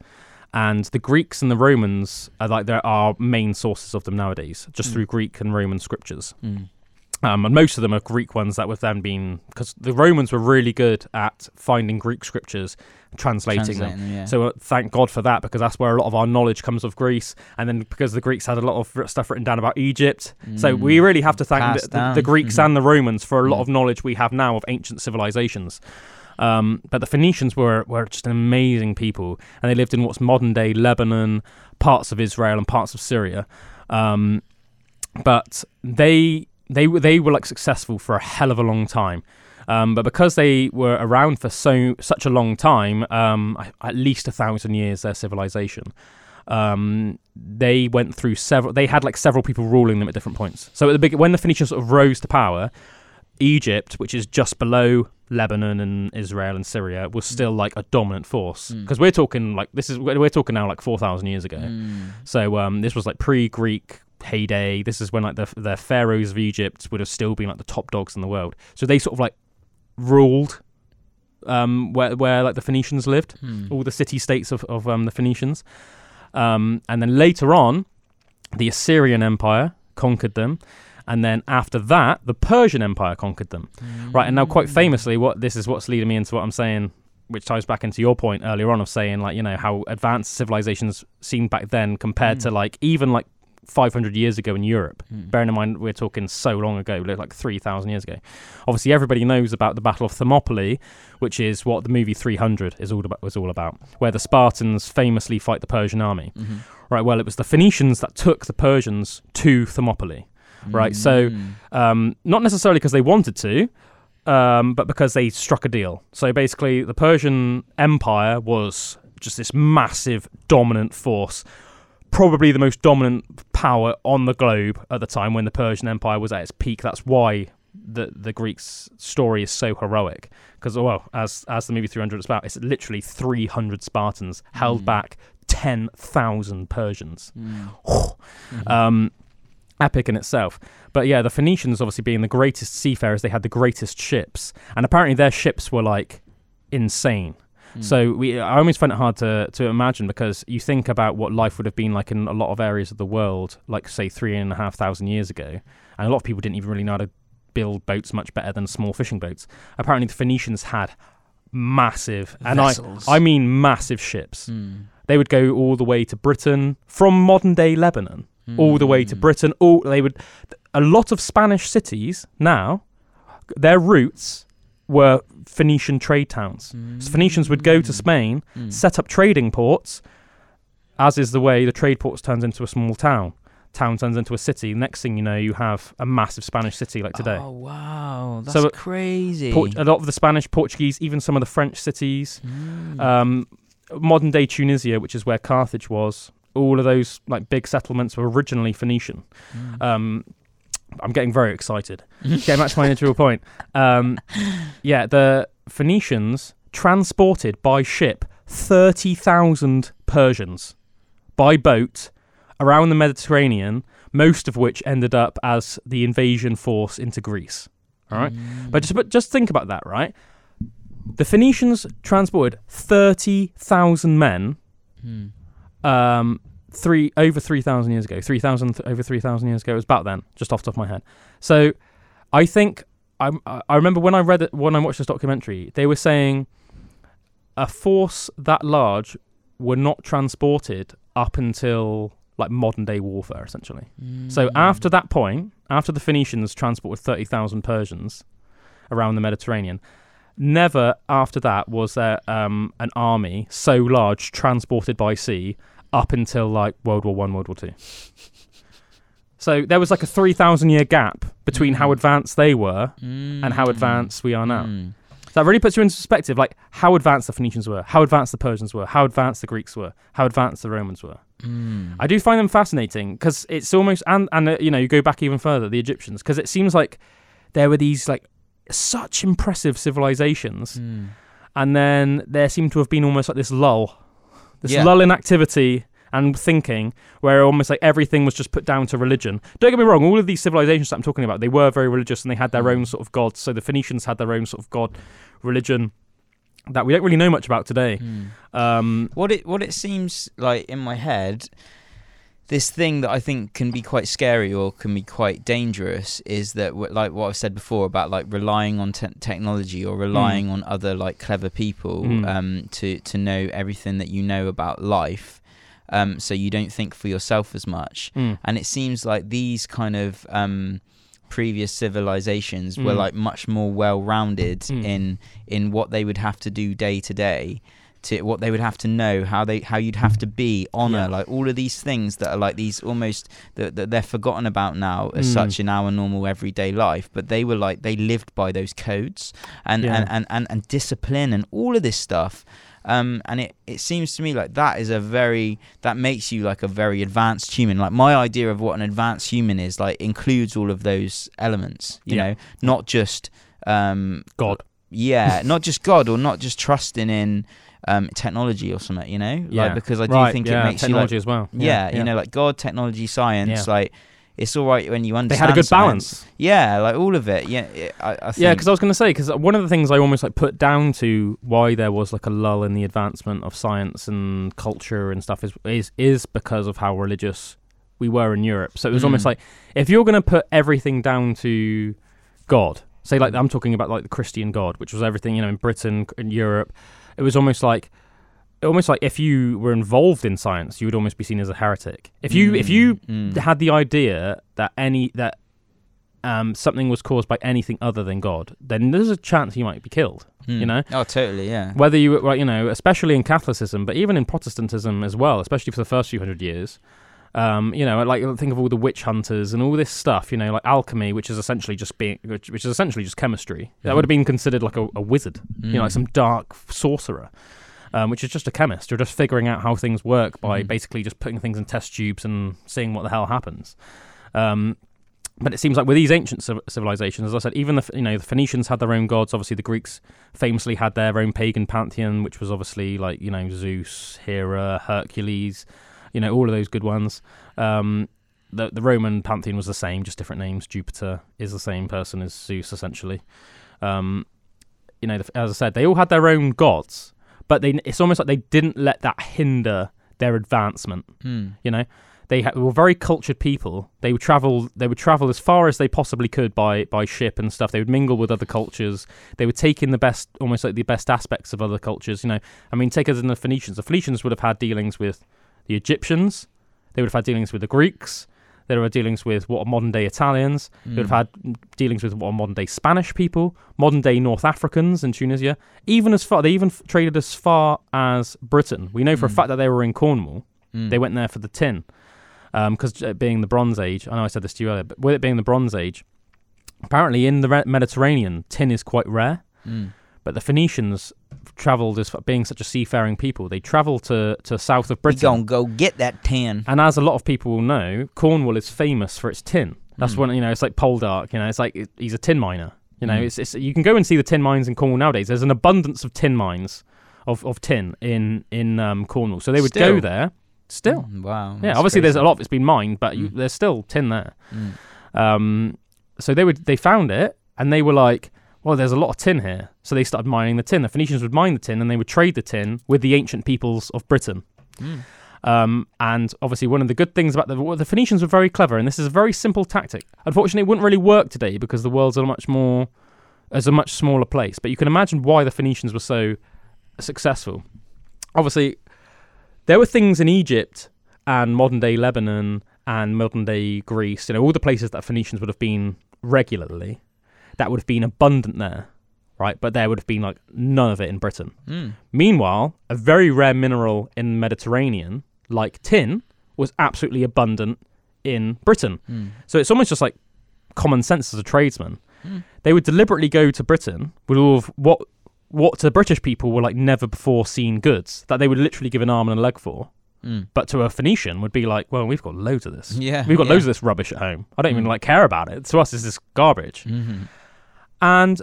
and the Greeks and the Romans are like there are main sources of them nowadays, just through Greek and Roman scriptures. And most of them are Greek ones that were then been because the Romans were really good at finding Greek scriptures, translating them. Yeah. So thank God for that, because that's where a lot of our knowledge comes of Greece. And then because the Greeks had a lot of stuff written down about Egypt, so we really have to thank the Greeks and the Romans for a lot of knowledge we have now of ancient civilizations. But the Phoenicians were just amazing people, and they lived in what's modern day Lebanon, parts of Israel, and parts of Syria. But they were like successful for a hell of a long time, but because they were around for such a long time, at least 1,000 years, their civilization, they went through several. They had like several people ruling them at different points. So when the Phoenicians sort of rose to power, Egypt, which is just below Lebanon and Israel and Syria, was still like a dominant force, because we're talking now like 4,000 years ago. So this was like pre-Greek heyday. This is when like the pharaohs of Egypt would have still been like the top dogs in the world. So they sort of like ruled where like the Phoenicians lived, all the city states of the Phoenicians, and then later on the Assyrian Empire conquered them, and then after that the Persian Empire conquered them. Right, and now quite famously, what's leading me into what I'm saying, which ties back into your point earlier on of saying like, you know, how advanced civilizations seemed back then compared to like even like 500 years ago in Europe. Bearing in mind we're talking so long ago, like 3,000 years ago. Obviously everybody knows about the Battle of Thermopylae, which is what the movie 300 was all about, where the Spartans famously fight the Persian army. Right, well it was the Phoenicians that took the Persians to Thermopylae, right? So not necessarily because they wanted to, but because they struck a deal. So basically the Persian Empire was just this massive dominant force, probably the most dominant power on the globe at the time when the Persian Empire was at its peak. That's why the Greeks' story is so heroic, because, well, as the movie 300 is about, it's literally 300 Spartans held back 10,000 Persians. Epic in itself. But yeah, the Phoenicians, obviously being the greatest seafarers, they had the greatest ships, and apparently their ships were like insane. So I always find it hard to imagine, because you think about what life would have been like in a lot of areas of the world, like say 3,500 years ago, and a lot of people didn't even really know how to build boats much better than small fishing boats. Apparently the Phoenicians had massive vessels. I mean massive ships. They would go all the way to Britain from modern day Lebanon, all the way to Britain. A lot of Spanish cities now, their routes were Phoenician trade towns. So Phoenicians would go to Spain, set up trading ports, as is the way the trade ports turns into a small town. Town turns into a city. Next thing you know, you have a massive Spanish city like today. Oh, wow. That's so crazy. A lot of the Spanish, Portuguese, even some of the French cities, modern-day Tunisia, which is where Carthage was, all of those like big settlements were originally Phoenician. I'm getting very excited. Getting back to my initial point. Yeah, the Phoenicians transported by ship 30,000 Persians by boat around the Mediterranean, most of which ended up as the invasion force into Greece. All right? But just think about that, right? The Phoenicians transported 30,000 men over 3,000 years ago. It was about then, just off the top of my head. So I think I remember when I read it, when I watched this documentary, they were saying a force that large were not transported up until like modern day warfare, essentially. So after that point, after the Phoenicians transported 30,000 Persians around the Mediterranean, never after that was there an army so large transported by sea up until like World War I, World War II. So there was like a 3,000-year gap between how advanced they were and how advanced we are now. So that really puts you into perspective, like how advanced the Phoenicians were, how advanced the Persians were, how advanced the Greeks were, how advanced the Romans were. I do find them fascinating because it's almost, and you know, you go back even further, the Egyptians, because it seems like there were these like such impressive civilizations, and then there seemed to have been almost like this lull, lull in activity and thinking, where almost like everything was just put down to religion. Don't get me wrong, all of these civilizations that I'm talking about, they were very religious and they had their own sort of gods. So the Phoenicians had their own sort of god religion that we don't really know much about today. What it seems like in my head, this thing that I think can be quite scary or can be quite dangerous is that, like what I've said before about like relying on technology or relying on other like clever people to know everything that you know about life. So you don't think for yourself as much. And it seems like these kind of previous civilizations were like much more well-rounded in what they would have to do day to day, to what they would have to know, how you'd have to be, honor, like all of these things that are like these almost that they're forgotten about now as such in our normal everyday life, but they were like, they lived by those codes and discipline and all of this stuff. And it seems to me like that is that makes you like a very advanced human. Like my idea of what an advanced human is like includes all of those elements, you know, not just God. Yeah, not just God or not just trusting in technology or something, you know, like because I do think it makes technology you like, as well. You know, like God, technology, science, like it's all right when you understand. They had a good balance. Yeah, like all of it. Yeah, I think. Yeah, because I was going to say, because one of the things I almost like put down to why there was like a lull in the advancement of science and culture and stuff is because of how religious we were in Europe. So it was almost like if you're going to put everything down to God, say like I'm talking about like the Christian God, which was everything, you know, in Britain, in Europe, it was almost like. Almost like if you were involved in science, you would almost be seen as a heretic. If you had the idea that something was caused by anything other than God, then there's a chance you might be killed. You know? Oh, totally. Yeah. Whether you, well, you know, especially in Catholicism, but even in Protestantism as well, especially for the first few hundred years. You know, like think of all the witch hunters and all this stuff. You know, like alchemy, which is essentially just chemistry. That would have been considered like a wizard. You know, like some dark sorcerer. Which is just a chemist. You're just figuring out how things work by basically just putting things in test tubes and seeing what the hell happens. But it seems like with these ancient civilizations, as I said, even the Phoenicians had their own gods. Obviously, the Greeks famously had their own pagan pantheon, which was obviously like, you know, Zeus, Hera, Hercules, you know, all of those good ones. The Roman pantheon was the same, just different names. Jupiter is the same person as Zeus, essentially. You know, as I said, they all had their own gods. But it's almost like they didn't let that hinder their advancement. You know, they were very cultured people. They would travel. They would travel as far as they possibly could by ship and stuff. They would mingle with other cultures. They would take in the best, almost like the best aspects of other cultures. You know, I mean, take us in the Phoenicians. The Phoenicians would have had dealings with the Egyptians. They would have had dealings with the Greeks. There were dealings with what are modern-day Italians. They would have had dealings with what are modern-day Spanish people, modern-day North Africans in Tunisia. They even traded as far as Britain. We know for a fact that they were in Cornwall. They went there for the tin, because being the Bronze Age, I know I said this to you earlier, but with it being the Bronze Age, apparently in the Mediterranean, tin is quite rare. But the Phoenicians travelled, as being such a seafaring people, they travelled to south of Britain. You're going to go get that tin. And as a lot of people will know, Cornwall is famous for its tin. That's when, you know, it's like Poldark, you know, it's like he's a tin miner. You know, it's you can go and see the tin mines in Cornwall nowadays. There's an abundance of tin mines, of tin in Cornwall. So they would go there. Still. Wow. Yeah, obviously there's a lot of it's been mined, but there's still tin there. So they found it, and they were like, well, there's a lot of tin here. So they started mining the tin. The Phoenicians would mine the tin and they would trade the tin with the ancient peoples of Britain. And obviously one of the good things about the Phoenicians were very clever, and this is a very simple tactic. Unfortunately, it wouldn't really work today because the world's a much smaller place, but you can imagine why the Phoenicians were so successful. Obviously, there were things in Egypt and modern-day Lebanon and modern-day Greece, all the places that Phoenicians would have been regularly, that would have been abundant there, right? But there would have been, none of it in Britain. Mm. Meanwhile, a very rare mineral in the Mediterranean, like tin, was absolutely abundant in Britain. Mm. So it's almost just like common sense as a tradesman. Mm. They would deliberately go to Britain with all of what to British people were never before seen goods that they would literally give an arm and a leg for. Mm. But to a Phoenician would be well, we've got loads of this. Yeah, we've got loads of this rubbish at home. I don't even care about it. To us, it's this garbage. Mm-hmm. And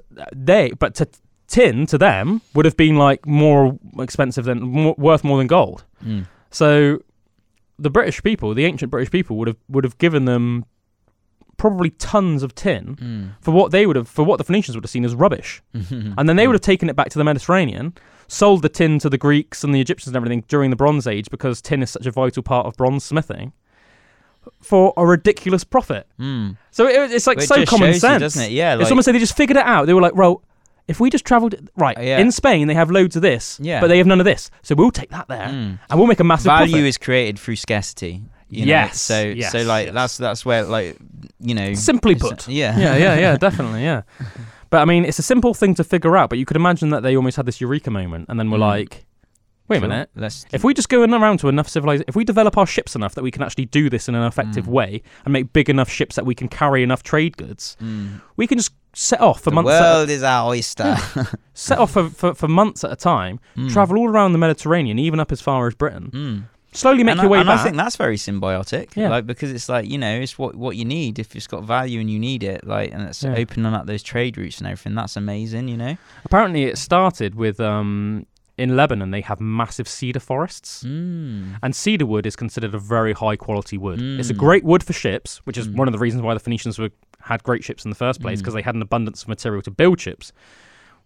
tin to them would have been more expensive than worth more than gold. Mm. So the British people, the ancient British people, would have given them probably tons of tin for what the Phoenicians would have seen as rubbish. Mm-hmm. And then they would have taken it back to the Mediterranean, sold the tin to the Greeks and the Egyptians and everything during the Bronze Age, because tin is such a vital part of bronze smithing, for a ridiculous profit. Mm. So it's so common sense, doesn't it? Yeah, it's almost like they just figured it out. They were like, well, if we just travelled... Right, yeah. In Spain, they have loads of this, but they have none of this. So we'll take that there, and we'll make a massive profit. Value is created through scarcity. Yes. That's where simply put. Yeah, definitely, yeah. But it's a simple thing to figure out, but you could imagine that they almost had this eureka moment and then were like, wait a minute, if we just go around to enough civilization, if we develop our ships enough that we can actually do this in an effective way and make big enough ships that we can carry enough trade goods, we can just set off for months. The world is our oyster. Set off for months at a time, travel all around the Mediterranean, even up as far as Britain. Mm. Slowly make your way back. I think that's very symbiotic, because it's it's what you need. If it's got value and you need it, and it's opening up those trade routes and everything. That's amazing, Apparently, it started with in Lebanon. They have massive cedar forests, and cedar wood is considered a very high quality wood. It's a great wood for ships, which is one of the reasons why the Phoenicians had great ships in the first place, because they had an abundance of material to build ships.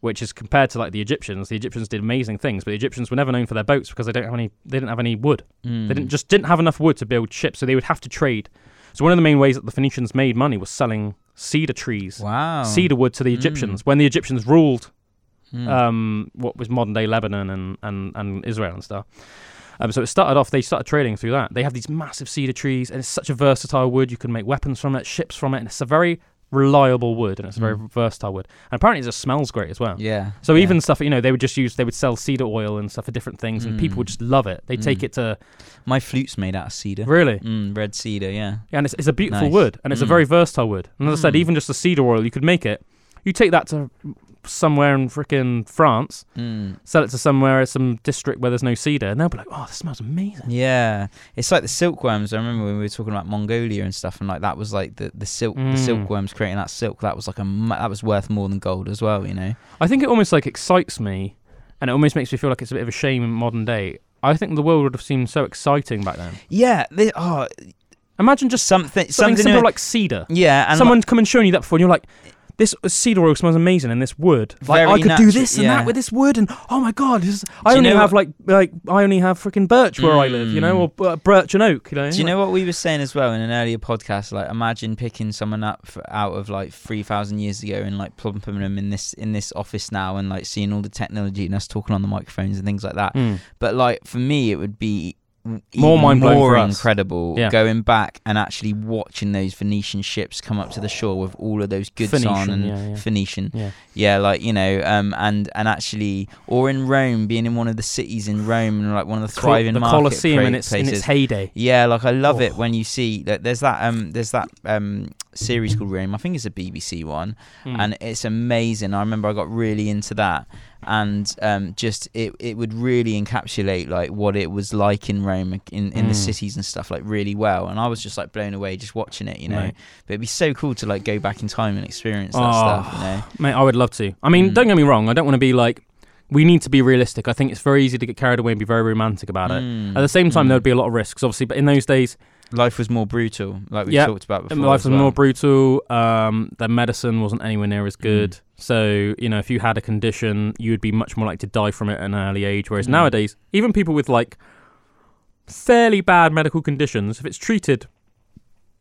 Which is compared to the Egyptians. The Egyptians did amazing things, but the Egyptians were never known for their boats because they didn't have any wood. Mm. They didn't have enough wood to build ships, so they would have to trade. So one of the main ways that the Phoenicians made money was selling cedar trees, cedar wood to the Egyptians. When the Egyptians ruled what was modern day Lebanon and Israel and stuff. So it started off, they started trading through that. They have these massive cedar trees, and it's such a versatile wood. You can make weapons from it, ships from it, and it's a very reliable wood, and it's a very versatile wood, and apparently it just smells great as well. Even stuff they would just use. They would sell cedar oil and stuff for different things, and people would just love it. They take it to... My flute's made out of cedar. Really? Red cedar, yeah. And it's a beautiful wood, and it's a very versatile wood. And as I said, even just the cedar oil, you could make it. You take that to somewhere in frickin' France, sell it to some district where there's no cedar, and they'll be like, oh, this smells amazing. Yeah. It's like the silkworms. I remember when we were talking about Mongolia and stuff, and that was the silk, the silkworms creating that silk, that was that was worth more than gold as well, I think it almost excites me, and it almost makes me feel like it's a bit of a shame in modern day. I think the world would have seemed so exciting back then. Yeah. Imagine just something simple like cedar. Yeah. And someone come and show you that before, and you're like... This cedar oil smells amazing, and this wood. I could do this and that with this wood, and oh my god, I only have freaking birch where I live, or birch and oak. Do you know what we were saying as well in an earlier podcast? Imagine picking someone up out of 3,000 years ago and plumping them in this office now, and seeing all the technology and us talking on the microphones and things like that. But for me, it would be more incredible going back and actually watching those Phoenician ships come up to the shore with all of those goods Phoenician. And actually, or in Rome, being in one of the cities in Rome, and one of the thriving market Colosseum in its heyday. Yeah, I love it when you see that. There's that series called Rome. I think it's a BBC one, and it's amazing. I remember I got really into that. And just it would really encapsulate what it was like in Rome, in the cities and stuff really well. And I was just blown away just watching it, Right. But it'd be so cool to go back in time and experience that stuff, Mate, I would love to. Don't get me wrong. I don't want to be we need to be realistic. I think it's very easy to get carried away and be very romantic about it. At the same time, there would be a lot of risks, obviously. But in those days, life was more brutal, like we talked about before. Life was more brutal. The medicine wasn't anywhere near as good. So, if you had a condition, you'd be much more likely to die from it at an early age. Whereas nowadays, even people with fairly bad medical conditions, if it's treated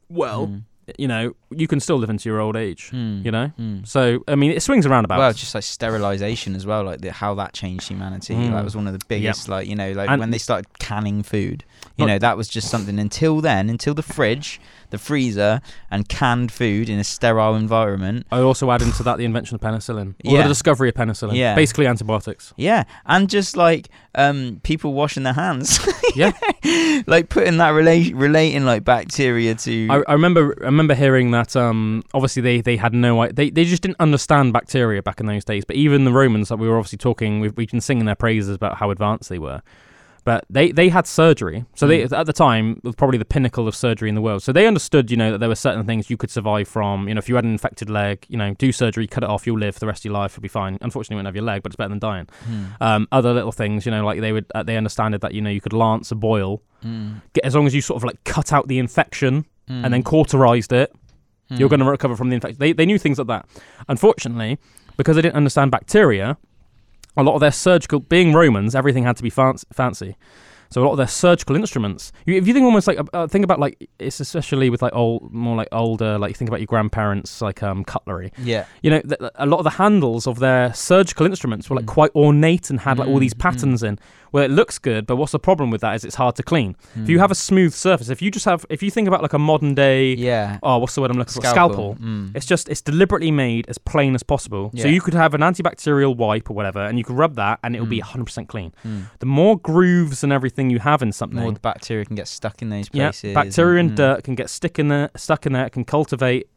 well, you know, you can still live into your old age, you know? So, I mean, it swings around about. Well, just like sterilization as well, like how that changed humanity. That was one of the biggest, like, you know, like and when they started canning food, you know, that was just something until then, until the fridge, the freezer, and canned food in a sterile environment. I also add into that the invention of penicillin, or the discovery of penicillin, basically antibiotics. Yeah, and just like people washing their hands. Like putting that, relating like bacteria to... I remember hearing that obviously they had no, they just didn't understand bacteria back in those days. But even the Romans that we were obviously talking, we've been singing their praises about how advanced they were. But they had surgery, so they at the time was probably the pinnacle of surgery in the world. So they understood, you know, that there were certain things you could survive from. You know, if you had an infected leg, you know, do surgery, cut it off, you'll live for the rest of your life, you'll be fine. Unfortunately, you won't have your leg, but it's better than dying. Other little things, you know, like they understood that, you know, you could lance a boil, as long as you sort of like cut out the infection. And then cauterized it, you're going to recover from the infection. They knew things like that. Unfortunately, because they didn't understand bacteria, a lot of their surgical, being Romans, everything had to be fancy. So a lot of their surgical instruments, if you think almost like, think about like, it's especially with like older, like think about your grandparents, like cutlery. Yeah. You know, a lot of the handles of their surgical instruments were like quite ornate and had like all these patterns in. Well, it looks good, but what's the problem with that is it's hard to clean. If you have a smooth surface, if you think about like a modern day, what's the word I'm looking for? Scalpel. It's just, it's deliberately made as plain as possible. Yeah. So you could have an antibacterial wipe or whatever, and you could rub that and it'll be 100% clean. The more grooves and everything you have in something, more the bacteria can get stuck in those places. Yeah, bacteria and dirt can get stuck in there, it can cultivate,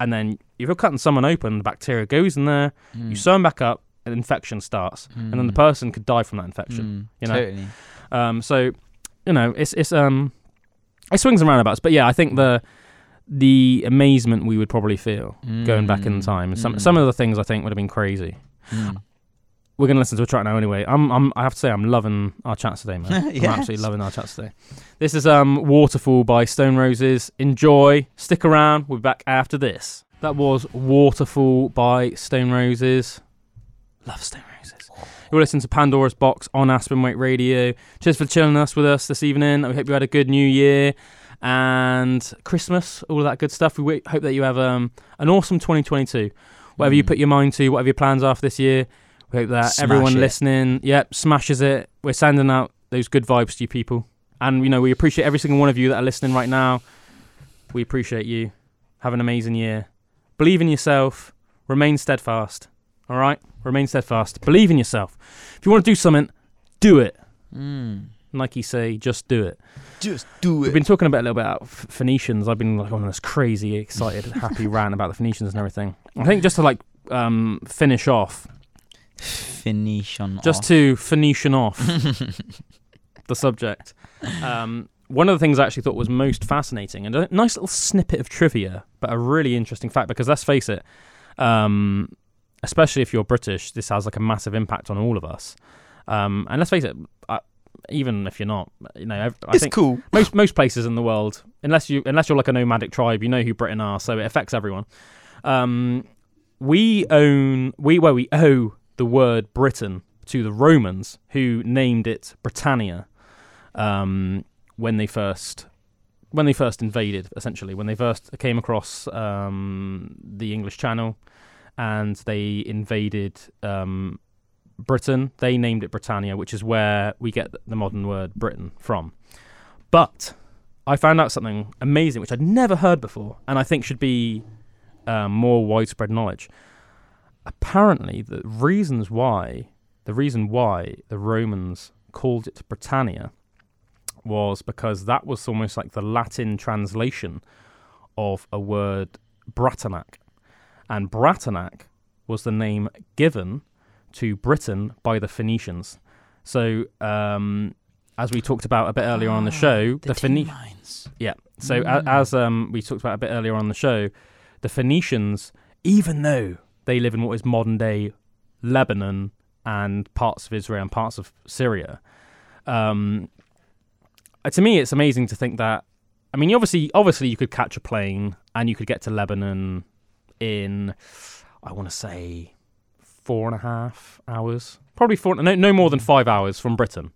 and then if you're cutting someone open, the bacteria goes in there, you sew them back up, an infection starts, and then the person could die from that infection. You know, totally. So you know, it swings and roundabouts, but yeah, I think the amazement we would probably feel going back in time. Some of the things I think would have been crazy. We're going to listen to a track now anyway. I have to say I'm loving our chat today, man. Yes. I'm absolutely loving our chat today. This is Waterfall by Stone Roses. Enjoy. Stick around. We'll be back after this. That was Waterfall by Stone Roses. Love Stone Roses. You're listening to Pandora's Box on Aspen Waite Radio. Cheers for chilling with us this evening. We hope you had a good New Year and Christmas, all of that good stuff. We hope that you have an awesome 2022. Whatever you put your mind to, whatever your plans are for this year, we hope that everyone listening, smashes it. We're sending out those good vibes to you people. And, you know, we appreciate every single one of you that are listening right now. We appreciate you. Have an amazing year. Believe in yourself. Remain steadfast. All right? Remain steadfast. Believe in yourself. If you want to do something, do it. Nike say, just do it. Just do it. We've been talking about a little bit about Phoenicians. I've been like on this crazy, excited, happy rant about the Phoenicians and everything. I think just to like finish off... Phoenician off the subject. One of the things I actually thought was most fascinating, and a nice little snippet of trivia, but a really interesting fact, because let's face it, especially if you're British, this has like a massive impact on all of us. And let's face it, even if you're not, you know, I think cool. most places in the world, unless you're like a nomadic tribe, you know who Britain are, so it affects everyone. We owe the word Britain to the Romans, who named it Britannia when they first invaded, essentially when they first came across the English Channel and they invaded Britain. They named it Britannia, which is where we get the modern word Britain from. But I found out something amazing which I'd never heard before, and I think should be more widespread knowledge. Apparently, the reason why the Romans called it Britannia was because that was almost like the Latin translation of a word, Bratanac. And Bratanac was the name given to Britain by the Phoenicians. So, as we talked about a bit earlier on the show... The Phoenicians. Yeah. So, as we talked about a bit earlier on the show, the Phoenicians, even though... they live in what is modern-day Lebanon and parts of Israel and parts of Syria. To me, it's amazing to think that... I mean, obviously you could catch a plane and you could get to Lebanon in, I want to say, 4.5 hours. Probably no more than 5 hours from Britain.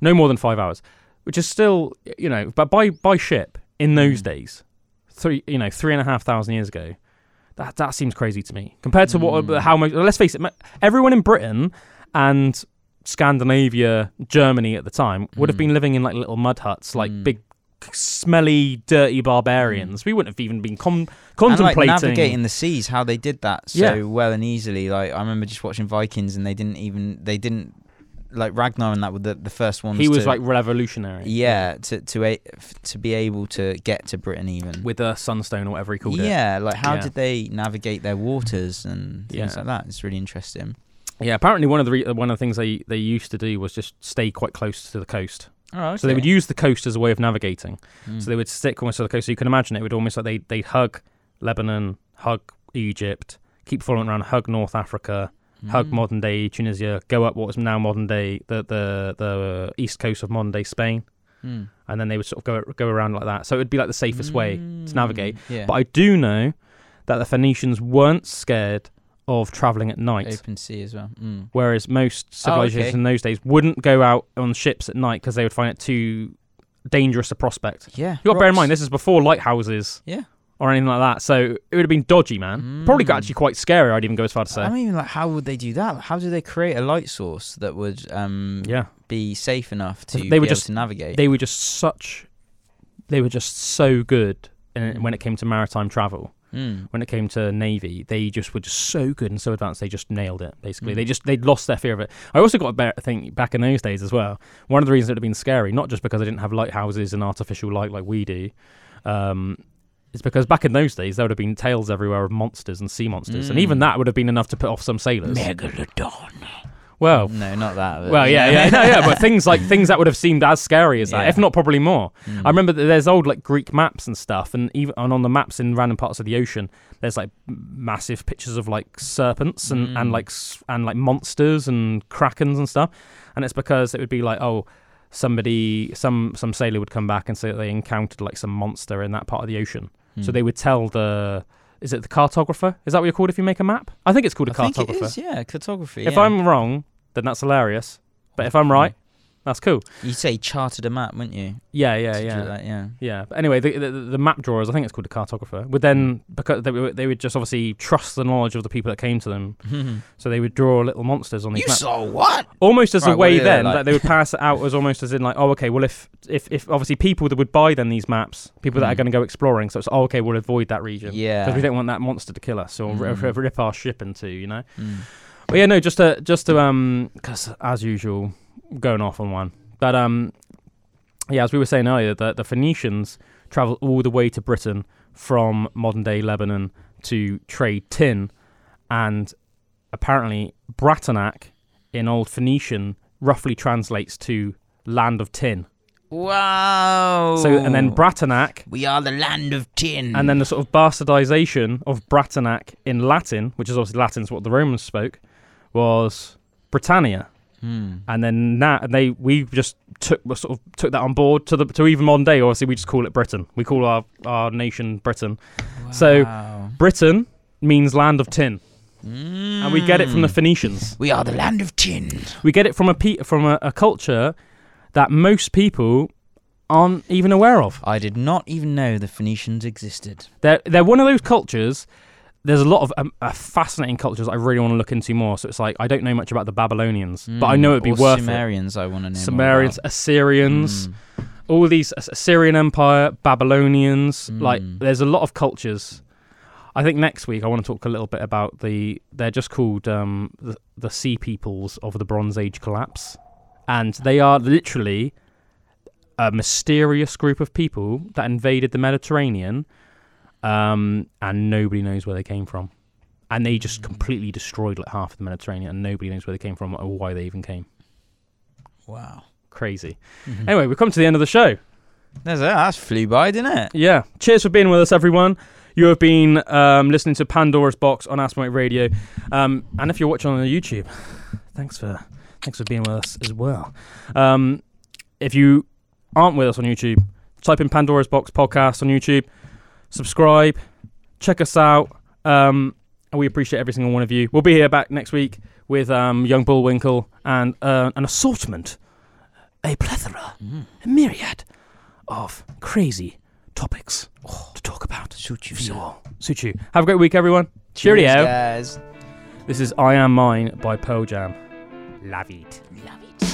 No more than 5 hours. which is still, you know, but by ship in those days, 3,500 years ago, that seems crazy to me compared to what how much. Let's face it, everyone in Britain and Scandinavia, Germany at the time would have been living in like little mud huts, like big, smelly, dirty barbarians. We wouldn't have even been contemplating and, like, navigating the seas. How they did that well and easily. Like, I remember just watching Vikings, and they didn't. Like Ragnar and that were the first ones. He was like revolutionary. Yeah, to be able to get to Britain even with a sunstone or whatever he called it. Yeah, like how did they navigate their waters and things like that? It's really interesting. Yeah, apparently one of the things they used to do was just stay quite close to the coast. Oh, okay. So they would use the coast as a way of navigating. Mm. So they would stick almost to the coast. So you can imagine it would almost like they hug Lebanon, hug Egypt, keep following around, hug North Africa. Hug modern day Tunisia, go up what is now modern day the east coast of modern day Spain, and then they would sort of go around like that. So it would be like the safest way to navigate. Yeah. But I do know that the Phoenicians weren't scared of travelling at night, open sea as well. Mm. Whereas most civilizations in those days wouldn't go out on ships at night because they would find it too dangerous a prospect. Yeah, you got to bear in mind this is before lighthouses. Yeah. Or anything like that. So it would have been dodgy, man. Mm. Probably actually quite scary, I'd even go as far to say. I mean, like, how would they do that? How do they create a light source that would be safe enough to be able to navigate? They were just so good when it came to maritime travel. Mm. When it came to Navy, they just were just so good and so advanced. They just nailed it, basically. They'd lost their fear of it. I also got to think back in those days as well. One of the reasons it would have been scary, not just because they didn't have lighthouses and artificial light like we do, it's because back in those days, there would have been tales everywhere of monsters and sea monsters. And even that would have been enough to put off some sailors. Megalodon. Well. No, not that. Well, yeah. But things that would have seemed as scary as that, if not probably more. Mm. I remember that there's old like Greek maps and stuff. And on the maps in random parts of the ocean, there's like massive pictures of like serpents and like monsters and krakens and stuff. And it's because it would be like, oh, some sailor would come back and say that they encountered like some monster in that part of the ocean. So they would tell the cartographer? Is that what you're called if you make a map? I think it's called a cartographer. I think it is, cartography. If I'm wrong, then that's hilarious. But if I'm right, that's cool. You'd say charted a map, wouldn't you? Yeah. Yeah. But anyway, the map drawers, I think it's called a cartographer, would then, because they would just obviously trust the knowledge of the people that came to them. Mm-hmm. So they would draw little monsters on these maps. You saw what? Almost as a way then, like? That they would pass it out as almost as in like, oh, okay, well, if obviously people that would buy then these maps, people that are going to go exploring, so it's, oh, okay, we'll avoid that region. Yeah. Because we don't want that monster to kill us or rip our ship into, you know? Mm. But yeah, no, just to, because as usual, going off on one, but as we were saying earlier, the Phoenicians travelled all the way to Britain from modern day Lebanon to trade tin, and apparently Bratanac in Old Phoenician roughly translates to land of tin. Wow! So and then Bratanac, we are the land of tin, and then the sort of bastardization of Bratanac in Latin, which is obviously Latin's what the Romans spoke, was Britannia. Mm. And then we just took that on board to even modern day. Obviously, we just call it Britain. We call our nation Britain. Wow. So Britain means land of tin, and we get it from the Phoenicians. We are the land of tin. We get it from a culture that most people aren't even aware of. I did not even know the Phoenicians existed. They're one of those cultures. There's a lot of fascinating cultures I really want to look into more. So it's like, I don't know much about the Babylonians, but I know it'd be worth Sumerians, I want to know. Sumerians, Assyrians, all these Assyrian Empire, Babylonians. Like, there's a lot of cultures. I think next week I want to talk a little bit about they're just called the Sea Peoples of the Bronze Age Collapse. And they are literally a mysterious group of people that invaded the Mediterranean. And nobody knows where they came from, and they just completely destroyed like half of the Mediterranean, and nobody knows where they came from or why they even came. Wow, crazy. Anyway, we've come to the end of the show. That flew by, didn't it? Yeah. Cheers for being with us, everyone. You have been listening to Pandora's Box on Aspen Waite Radio, and if you're watching on YouTube, thanks for being with us as well. If you aren't with us on YouTube, type in Pandora's Box podcast on YouTube. Subscribe, check us out, we appreciate every single one of you. We'll be here back next week with Young Bullwinkle and an assortment a plethora, a myriad of crazy topics to talk about. Suit you, all. Suit you. Have a great week, everyone. Cheerio, guys. This is I Am Mine by Pearl Jam. Love it. Love it.